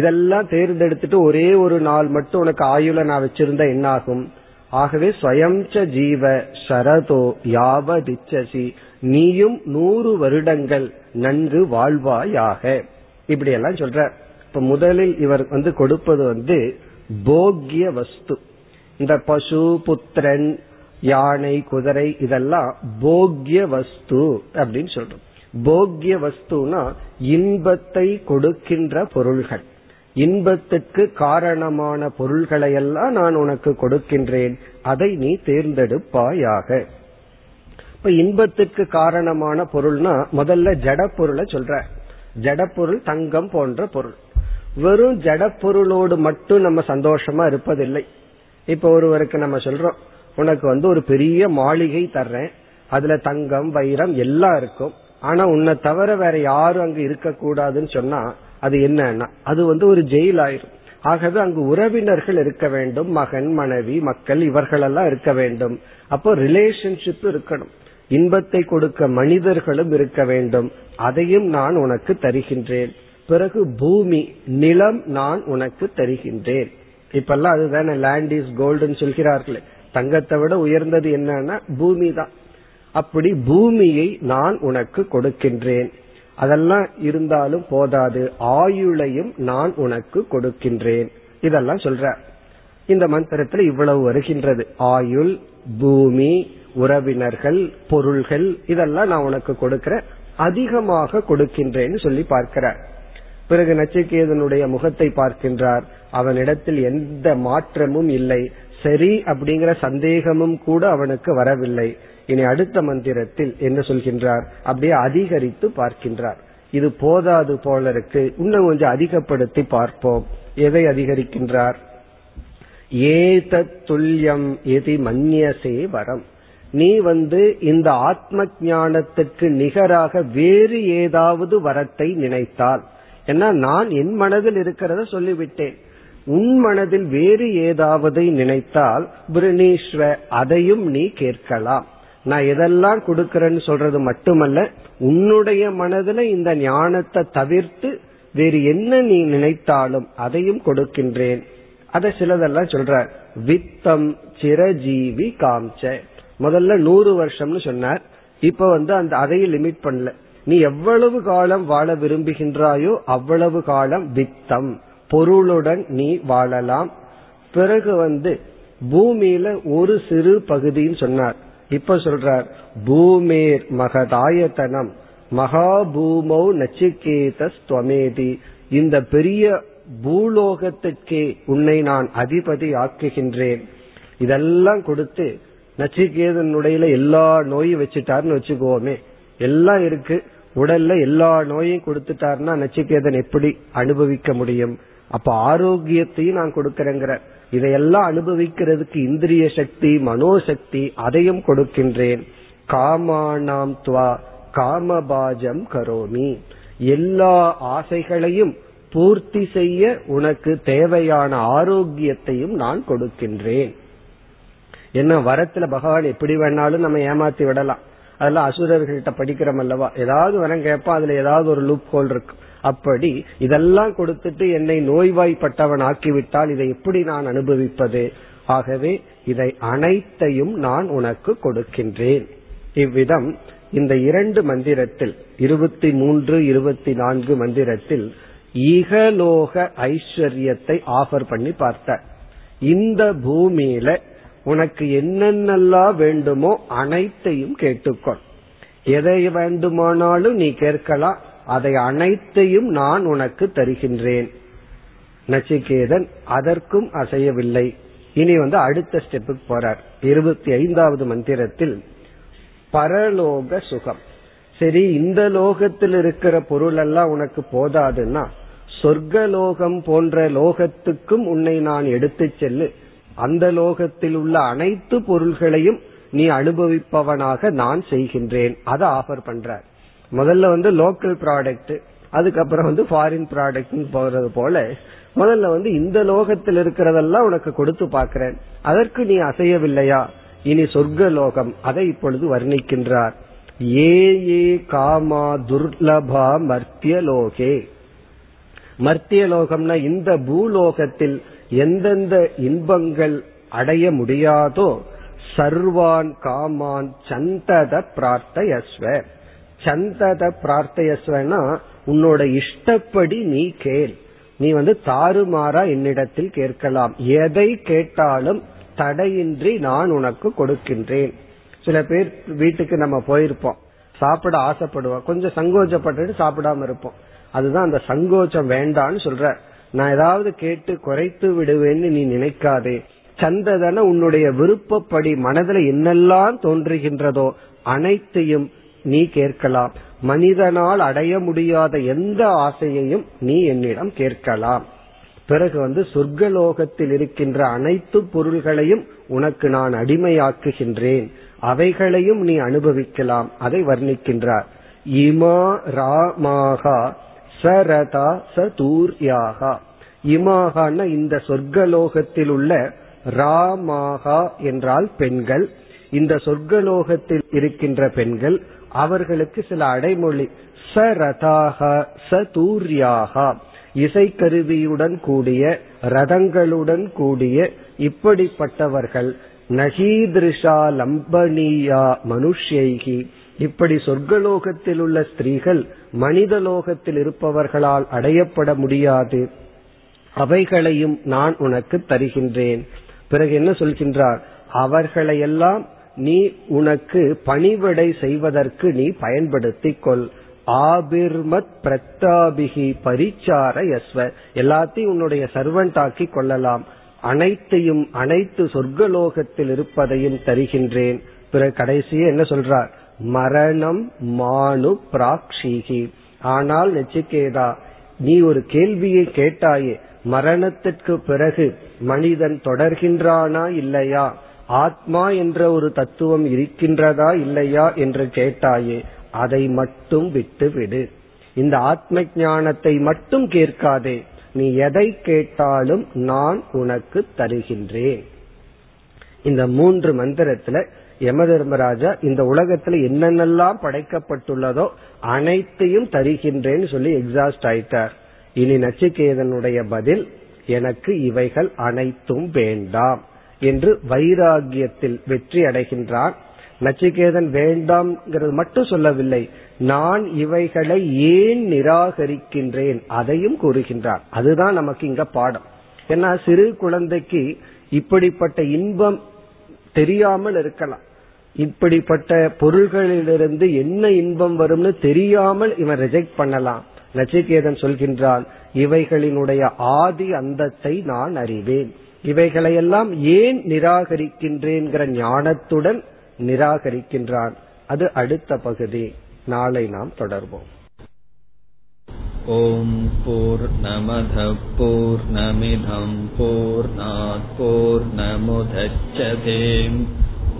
இதெல்லாம் தேர்ந்தெடுத்துட்டு ஒரே ஒரு நாள் மட்டும் உனக்கு ஆயுள நான் வச்சிருந்தா என்னாகும்? ஆகவே ஸ்வயம்ச ஜீவ சரதோ யாவதிச்சசி, நீயும் நூறு வருடங்கள் நன்கு வாழ்வாயாக. இப்படி எல்லாம் சொல்ற. இப்ப முதலில் இவர் வந்து கொடுப்பது வந்து போக்கிய வஸ்து, இந்த பசு புத்திரன் யானை குதிரை இதெல்லாம் போக்கிய வஸ்து அப்படின்னு சொல்றோம். போக்கிய வஸ்துனா இன்பத்தை கொடுக்கின்ற பொருள்கள், இன்பத்துக்கு காரணமான பொருள்களையெல்லாம் நான் உனக்கு கொடுக்கின்றேன், அதை நீ தேர்ந்தெடுப்பாயாக. இப்ப இன்பத்துக்கு காரணமான பொருள்னா முதல்ல ஜட பொருளை சொல்ற. ஜட பொருள் தங்கம் போன்ற பொருள். வெறும் ஜட பொருளோடு மட்டும் நம்ம சந்தோஷமா இருப்பதில்லை. இப்ப ஒருவருக்கு நம்ம சொல்றோம், உனக்கு வந்து ஒரு பெரிய மாளிகை தர்றேன், அதுல தங்கம் வைரம் எல்லாம் இருக்கும், ஆனா உன்னை தவிர வேற யாரும் அங்கு இருக்க கூடாதுன்னு சொன்னா அது என்னன்னா அது வந்து ஒரு ஜெயில் ஆயிரும். ஆகவே அங்கு உறவினர்கள் இருக்க வேண்டும், மகன் மனைவி மக்கள் இவர்களெல்லாம் இருக்க வேண்டும். அப்போ ரிலேஷன்ஷிப் இருக்கணும், இன்பத்தை கொடுக்க மனிதர்களும் இருக்க வேண்டும், அதையும் நான் உனக்கு தருகின்றேன். பிறகு பூமி நிலம் நான் உனக்கு தருகின்றேன். இப்பெல்லாம் அதுதான லேண்ட் இஸ் கோல்டுன்னு சொல்கிறார்களே, தங்கத்தை விட உயர்ந்தது என்னன்னா பூமி தான். அப்படி பூமியை நான் உனக்கு கொடுக்கின்றேன். அதெல்லாம் இருந்தாலும் போதாது, ஆயுளையும் நான் உனக்கு கொடுக்கின்றேன். இதெல்லாம் சொல்ற. இந்த மந்திரத்தில் இவ்வளவு வருகின்றது, ஆயுள், பூமி, உறவினர்கள், பொருள்கள், இதெல்லாம் நான் உனக்கு கொடுக்கிறேன், அதிகமாக கொடுக்கின்றேன்னு சொல்லி பார்க்கிறார். பிறகு நச்சிகேதனுடைய முகத்தை பார்க்கின்றார், அவனிடத்தில் எந்த மாற்றமும் இல்லை, சரி அப்படிங்கிற சந்தேகமும் கூட அவனுக்கு வரவில்லை. இனி அடுத்த மந்திரத்தில் என்ன சொல்கின்றார், அப்படியே அதிகரித்து பார்க்கின்றார். இது போதாது போல இருக்கு, இன்னும் கொஞ்சம் அதிகப்படுத்தி பார்ப்போம். எதை அதிகரிக்கின்றார், ஏதத் துல்யம் எதி மன்யசே வரம், நீ வந்து இந்த ஆத்ம ஞானத்துக்கு நிகராக வேறு ஏதாவது வரத்தை நினைத்தால், ஏன்னா நான் என் மனதில் இருக்கிறத சொல்லிவிட்டேன், உன் மனதில் வேறு ஏதாவது நினைத்தால் பிரணீஸ்வ அதையும் நீ கேட்கலாம். நான் எதெல்லாம் கொடுக்கறேன்னு சொல்றது மட்டுமல்ல, உன்னுடைய மனதுல இந்த ஞானத்தை தவிர்த்து வேறு என்ன நீ நினைத்தாலும் அதையும் கொடுக்கின்றேன். அதை சிலதெல்லாம் சொல்ற, வித்தம் சிரஜீவி காம்ச, முதல்ல நூறு வருஷம்னு சொன்னார், இப்ப வந்து அந்த அதையும் லிமிட் பண்ணல, நீ எவ்வளவு காலம் வாழ விரும்புகின்றாயோ அவ்வளவு காலம் வித்தம் பொருளுடன் நீ வாழலாம். பிறகு வந்து பூமியில ஒரு சிறு பகுதின்னு சொன்னார், இப்ப சொல்றார் பூமேர் மகதாயத்தனம் மகாபூமௌ நச்சிகேதஸ்வமேதி, இந்த பெரிய பூலோகத்திற்கே உன்னை நான் அதிபதி ஆக்குகின்றேன். இதெல்லாம் கொடுத்து நச்சிகேதனுடைய எல்லா நோயும் வச்சுட்டாருன்னு வச்சுக்கோமே, எல்லாம் இருக்கு உடல்ல, எல்லா நோயும் கொடுத்துட்டாருன்னா நச்சிகேதன் எப்படி அனுபவிக்க முடியும்? அப்ப ஆரோக்கியத்தையும் நான் கொடுக்கறேங்கிற, இதையெல்லாம் அனுபவிக்கிறதுக்கு இந்திரிய சக்தி, மனோசக்தி, அதையும் கொடுக்கின்றேன். காமானாம் துவா காமபாஜம் கரோமி, எல்லா ஆசைகளையும் பூர்த்தி செய்ய உனக்கு தேவையான ஆரோக்கியத்தையும் நான் கொடுக்கின்றேன். என்ன வரத்துல பகவான் எப்படி வேணாலும் நம்ம ஏமாத்தி விடலாம், அதெல்லாம் அசுரர்கள்ட்ட படிக்கிறோம் அல்லவா, ஏதாவது வரம் கேட்பா, அதுல ஏதாவது ஒரு லூப் ஹோல் இருக்கு. அப்படி இதெல்லாம் கொடுத்துட்டு என்னை நோய்வாய்ப்பட்டவன் ஆக்கிவிட்டால் இதை எப்படி நான் அனுபவிப்பது? ஆகவே இதை அனைத்தையும் நான் உனக்கு கொடுக்கின்றேன். இவ்விதம் இந்த இரண்டு மந்திரத்தில், இருபத்தி மூன்று இருபத்தி நான்கு மந்திரத்தில் இகலோக ஐஸ்வர்யத்தை ஆஃபர் பண்ணி பார்த்தார். இந்த பூமியில உனக்கு என்னென்னலாம் வேண்டுமோ அனைத்தையும் கேட்டுக்கொள், எதை வேண்டுமானாலும் நீ கேட்கலாம், அதை அனைத்தையும் நான் உனக்கு தருகின்றேன். நச்சிகேதன் அதற்கும் அசையவில்லை. இனி வந்து அடுத்த ஸ்டெப்புக்கு போறார். இருபத்தி ஐந்தாவது மந்திரத்தில் பரலோக சுகம், சரி இந்த லோகத்தில் இருக்கிற பொருள் எல்லாம் உனக்கு போதாதுன்னா சொர்க்கலோகம் போன்ற லோகத்துக்கும் உன்னை நான் எடுத்து செல்லு, அந்த லோகத்தில் உள்ள அனைத்து பொருள்களையும் நீ அனுபவிப்பவனாக நான் செய்கின்றேன். அதை ஆஃபர் பண்றார். முதல்ல வந்து லோக்கல் ப்ராடக்ட், அதுக்கப்புறம் வந்து ஃபாரின் ப்ராடக்ட்னு போறது போல, முதல்ல வந்து இந்த லோகத்தில் இருக்கிறதெல்லாம் உனக்கு கொடுத்து பார்க்கிறேன், அதற்கு நீ அசையவில்லையா, இனி சொர்க்க லோகம், அதை இப்பொழுது வர்ணிக்கின்றார். ஏ ஏ காமா துர்லபா மர்த்திய லோகே, மர்த்திய லோகம்னா இந்த பூலோகத்தில் எந்தெந்த இன்பங்கள் அடைய முடியாதோ, சர்வான் காமான் சந்தத பிரார்த்தயஸ்வ, சந்தத பிரார்த்தயஸ்வனா உன்னோட இஷ்டப்படி நீ கேள், நீ வந்து தாறுமாறா என்னிடத்தில் கேட்கலாம், எதை கேட்டாலும் தடையின்றி நான் உனக்கு கொடுக்கின்றேன். சில பேர் வீட்டுக்கு நம்ம போயிருப்போம், சாப்பிட ஆசைப்படுவோம், கொஞ்சம் சங்கோச்சப்பட்டு சாப்பிடாம இருப்போம், அதுதான் அந்த சங்கோச்சம் வேண்டான்னு சொல்ற, நான் ஏதாவது கேட்டு குறைத்து விடுவேன்னு நீ நினைக்காதே, சந்ததன உன்னுடைய விருப்பப்படி மனதில் என்னெல்லாம் தோன்றுகின்றதோ அனைத்தையும் நீ கேட்கலாம், மனிதனால் அடைய முடியாத எந்த ஆசையையும் நீ என்னிடம் கேட்கலாம். பிறகு வந்து சொர்க்கலோகத்தில் இருக்கின்ற அனைத்து பொருள்களையும் உனக்கு நான் அடிமையாக்குகின்றேன், அவைகளையும் நீ அனுபவிக்கலாம், அதை வர்ணிக்கின்றார். இமா ராமாகா சரதா சதூர்யாகா, இமாகான இந்த சொர்க்கலோகத்தில் உள்ள, ராமாகா என்றால் பெண்கள், இந்த சொர்க்கலோகத்தில் இருக்கின்ற பெண்கள், அவர்களுக்கு சில அடைமொழி, சரதாகா சதூர்யாகா, இசைக்கருவியுடன் கூடிய ரதங்களுடன் கூடிய இப்படிப்பட்டவர்கள், நகீதிருஷா லம்பனியா மனுஷ்யைகி, இப்படி சொர்க்கலோகத்தில் உள்ள ஸ்திரீகள் மனித லோகத்தில் இருப்பவர்களால் அடையப்பட முடியாது, அவைகளையும் நான் உனக்கு தருகின்றேன். பிறகு என்ன சொல்கின்றார், அவர்களையெல்லாம் நீ உனக்கு பணிவிடை செய்வதற்கு நீ பயன்படுத்திக் கொள். ஆபிர்மத் பிரத்தாபிகி பரிச்சார யஸ்வ, எல்லாத்தையும் உன்னுடைய சர்வன்ட் ஆக்கி கொள்ளலாம். அனைத்தையும் அனைத்து சொர்க்கலோகத்தில் இருப்பதையும் தருகின்றேன். பிறகு கடைசியே என்ன சொல்றார்? மரணம் மானு பிராக்ஷிகி. ஆனால் நெச்சிகேதா, நீ ஒரு கேள்வியை கேட்டாயே, மரணத்திற்கு பிறகு மனிதன் தொடர்கின்றானா இல்லையா, ஆத்மா என்ற ஒரு தத்துவம் இருக்கின்றதா இல்லையா என்று கேட்டாயே, அதை மட்டும் விட்டுவிடு. இந்த ஆத்ம ஞானத்தை மட்டும் கேட்காதே, நீ எதை கேட்டாலும் நான் உனக்கு தருகின்றேன். இந்த மூன்று மந்திரத்துல யம தர்மராஜா இந்த உலகத்துல என்னென்னலாம் படைக்கப்பட்டுள்ளதோ அனைத்தையும் தருகின்றேன்னு சொல்லி எக்ஸாஸ்ட் ஆயிட்டார். இனி நச்சிகேதனுடைய பதில், எனக்கு இவைகள் அனைத்தும் வேண்டாம் என்று வைராகியத்தில் வெற்றி அடைகின்றான். நச்சிகேதன் வேண்டாம் மட்டும் சொல்லவில்லை, நான் இவைகளை ஏன் நிராகரிக்கின்றேன் அதையும் கூறுகின்றான். அதுதான் நமக்கு இங்க பாடம். ஏன்னா சிறு குழந்தைக்கு இப்படிப்பட்ட இன்பம் தெரியாமல் இருக்கலாம், இப்படிப்பட்ட பொருள்களிலிருந்து என்ன இன்பம் வரும்னு தெரியாமல் இவன் ரிஜெக்ட் பண்ணலாம். நச்சிகேதன் சொல்கின்றான், இவைகளினுடைய ஆதி அந்தத்தை நான் அறிவேன், இவைகளையெல்லாம் ஏன் நிராகரிக்கின்றேங்கிற ஞானத்துடன் நிராகரிக்கின்றான். அது அடுத்த பகுதி, நாளை நாம் தொடர்வோம். ஓம் பூர்ணமத பூர்ணமிதம் பூர்ணாத் பூர்ணமுதச்யதே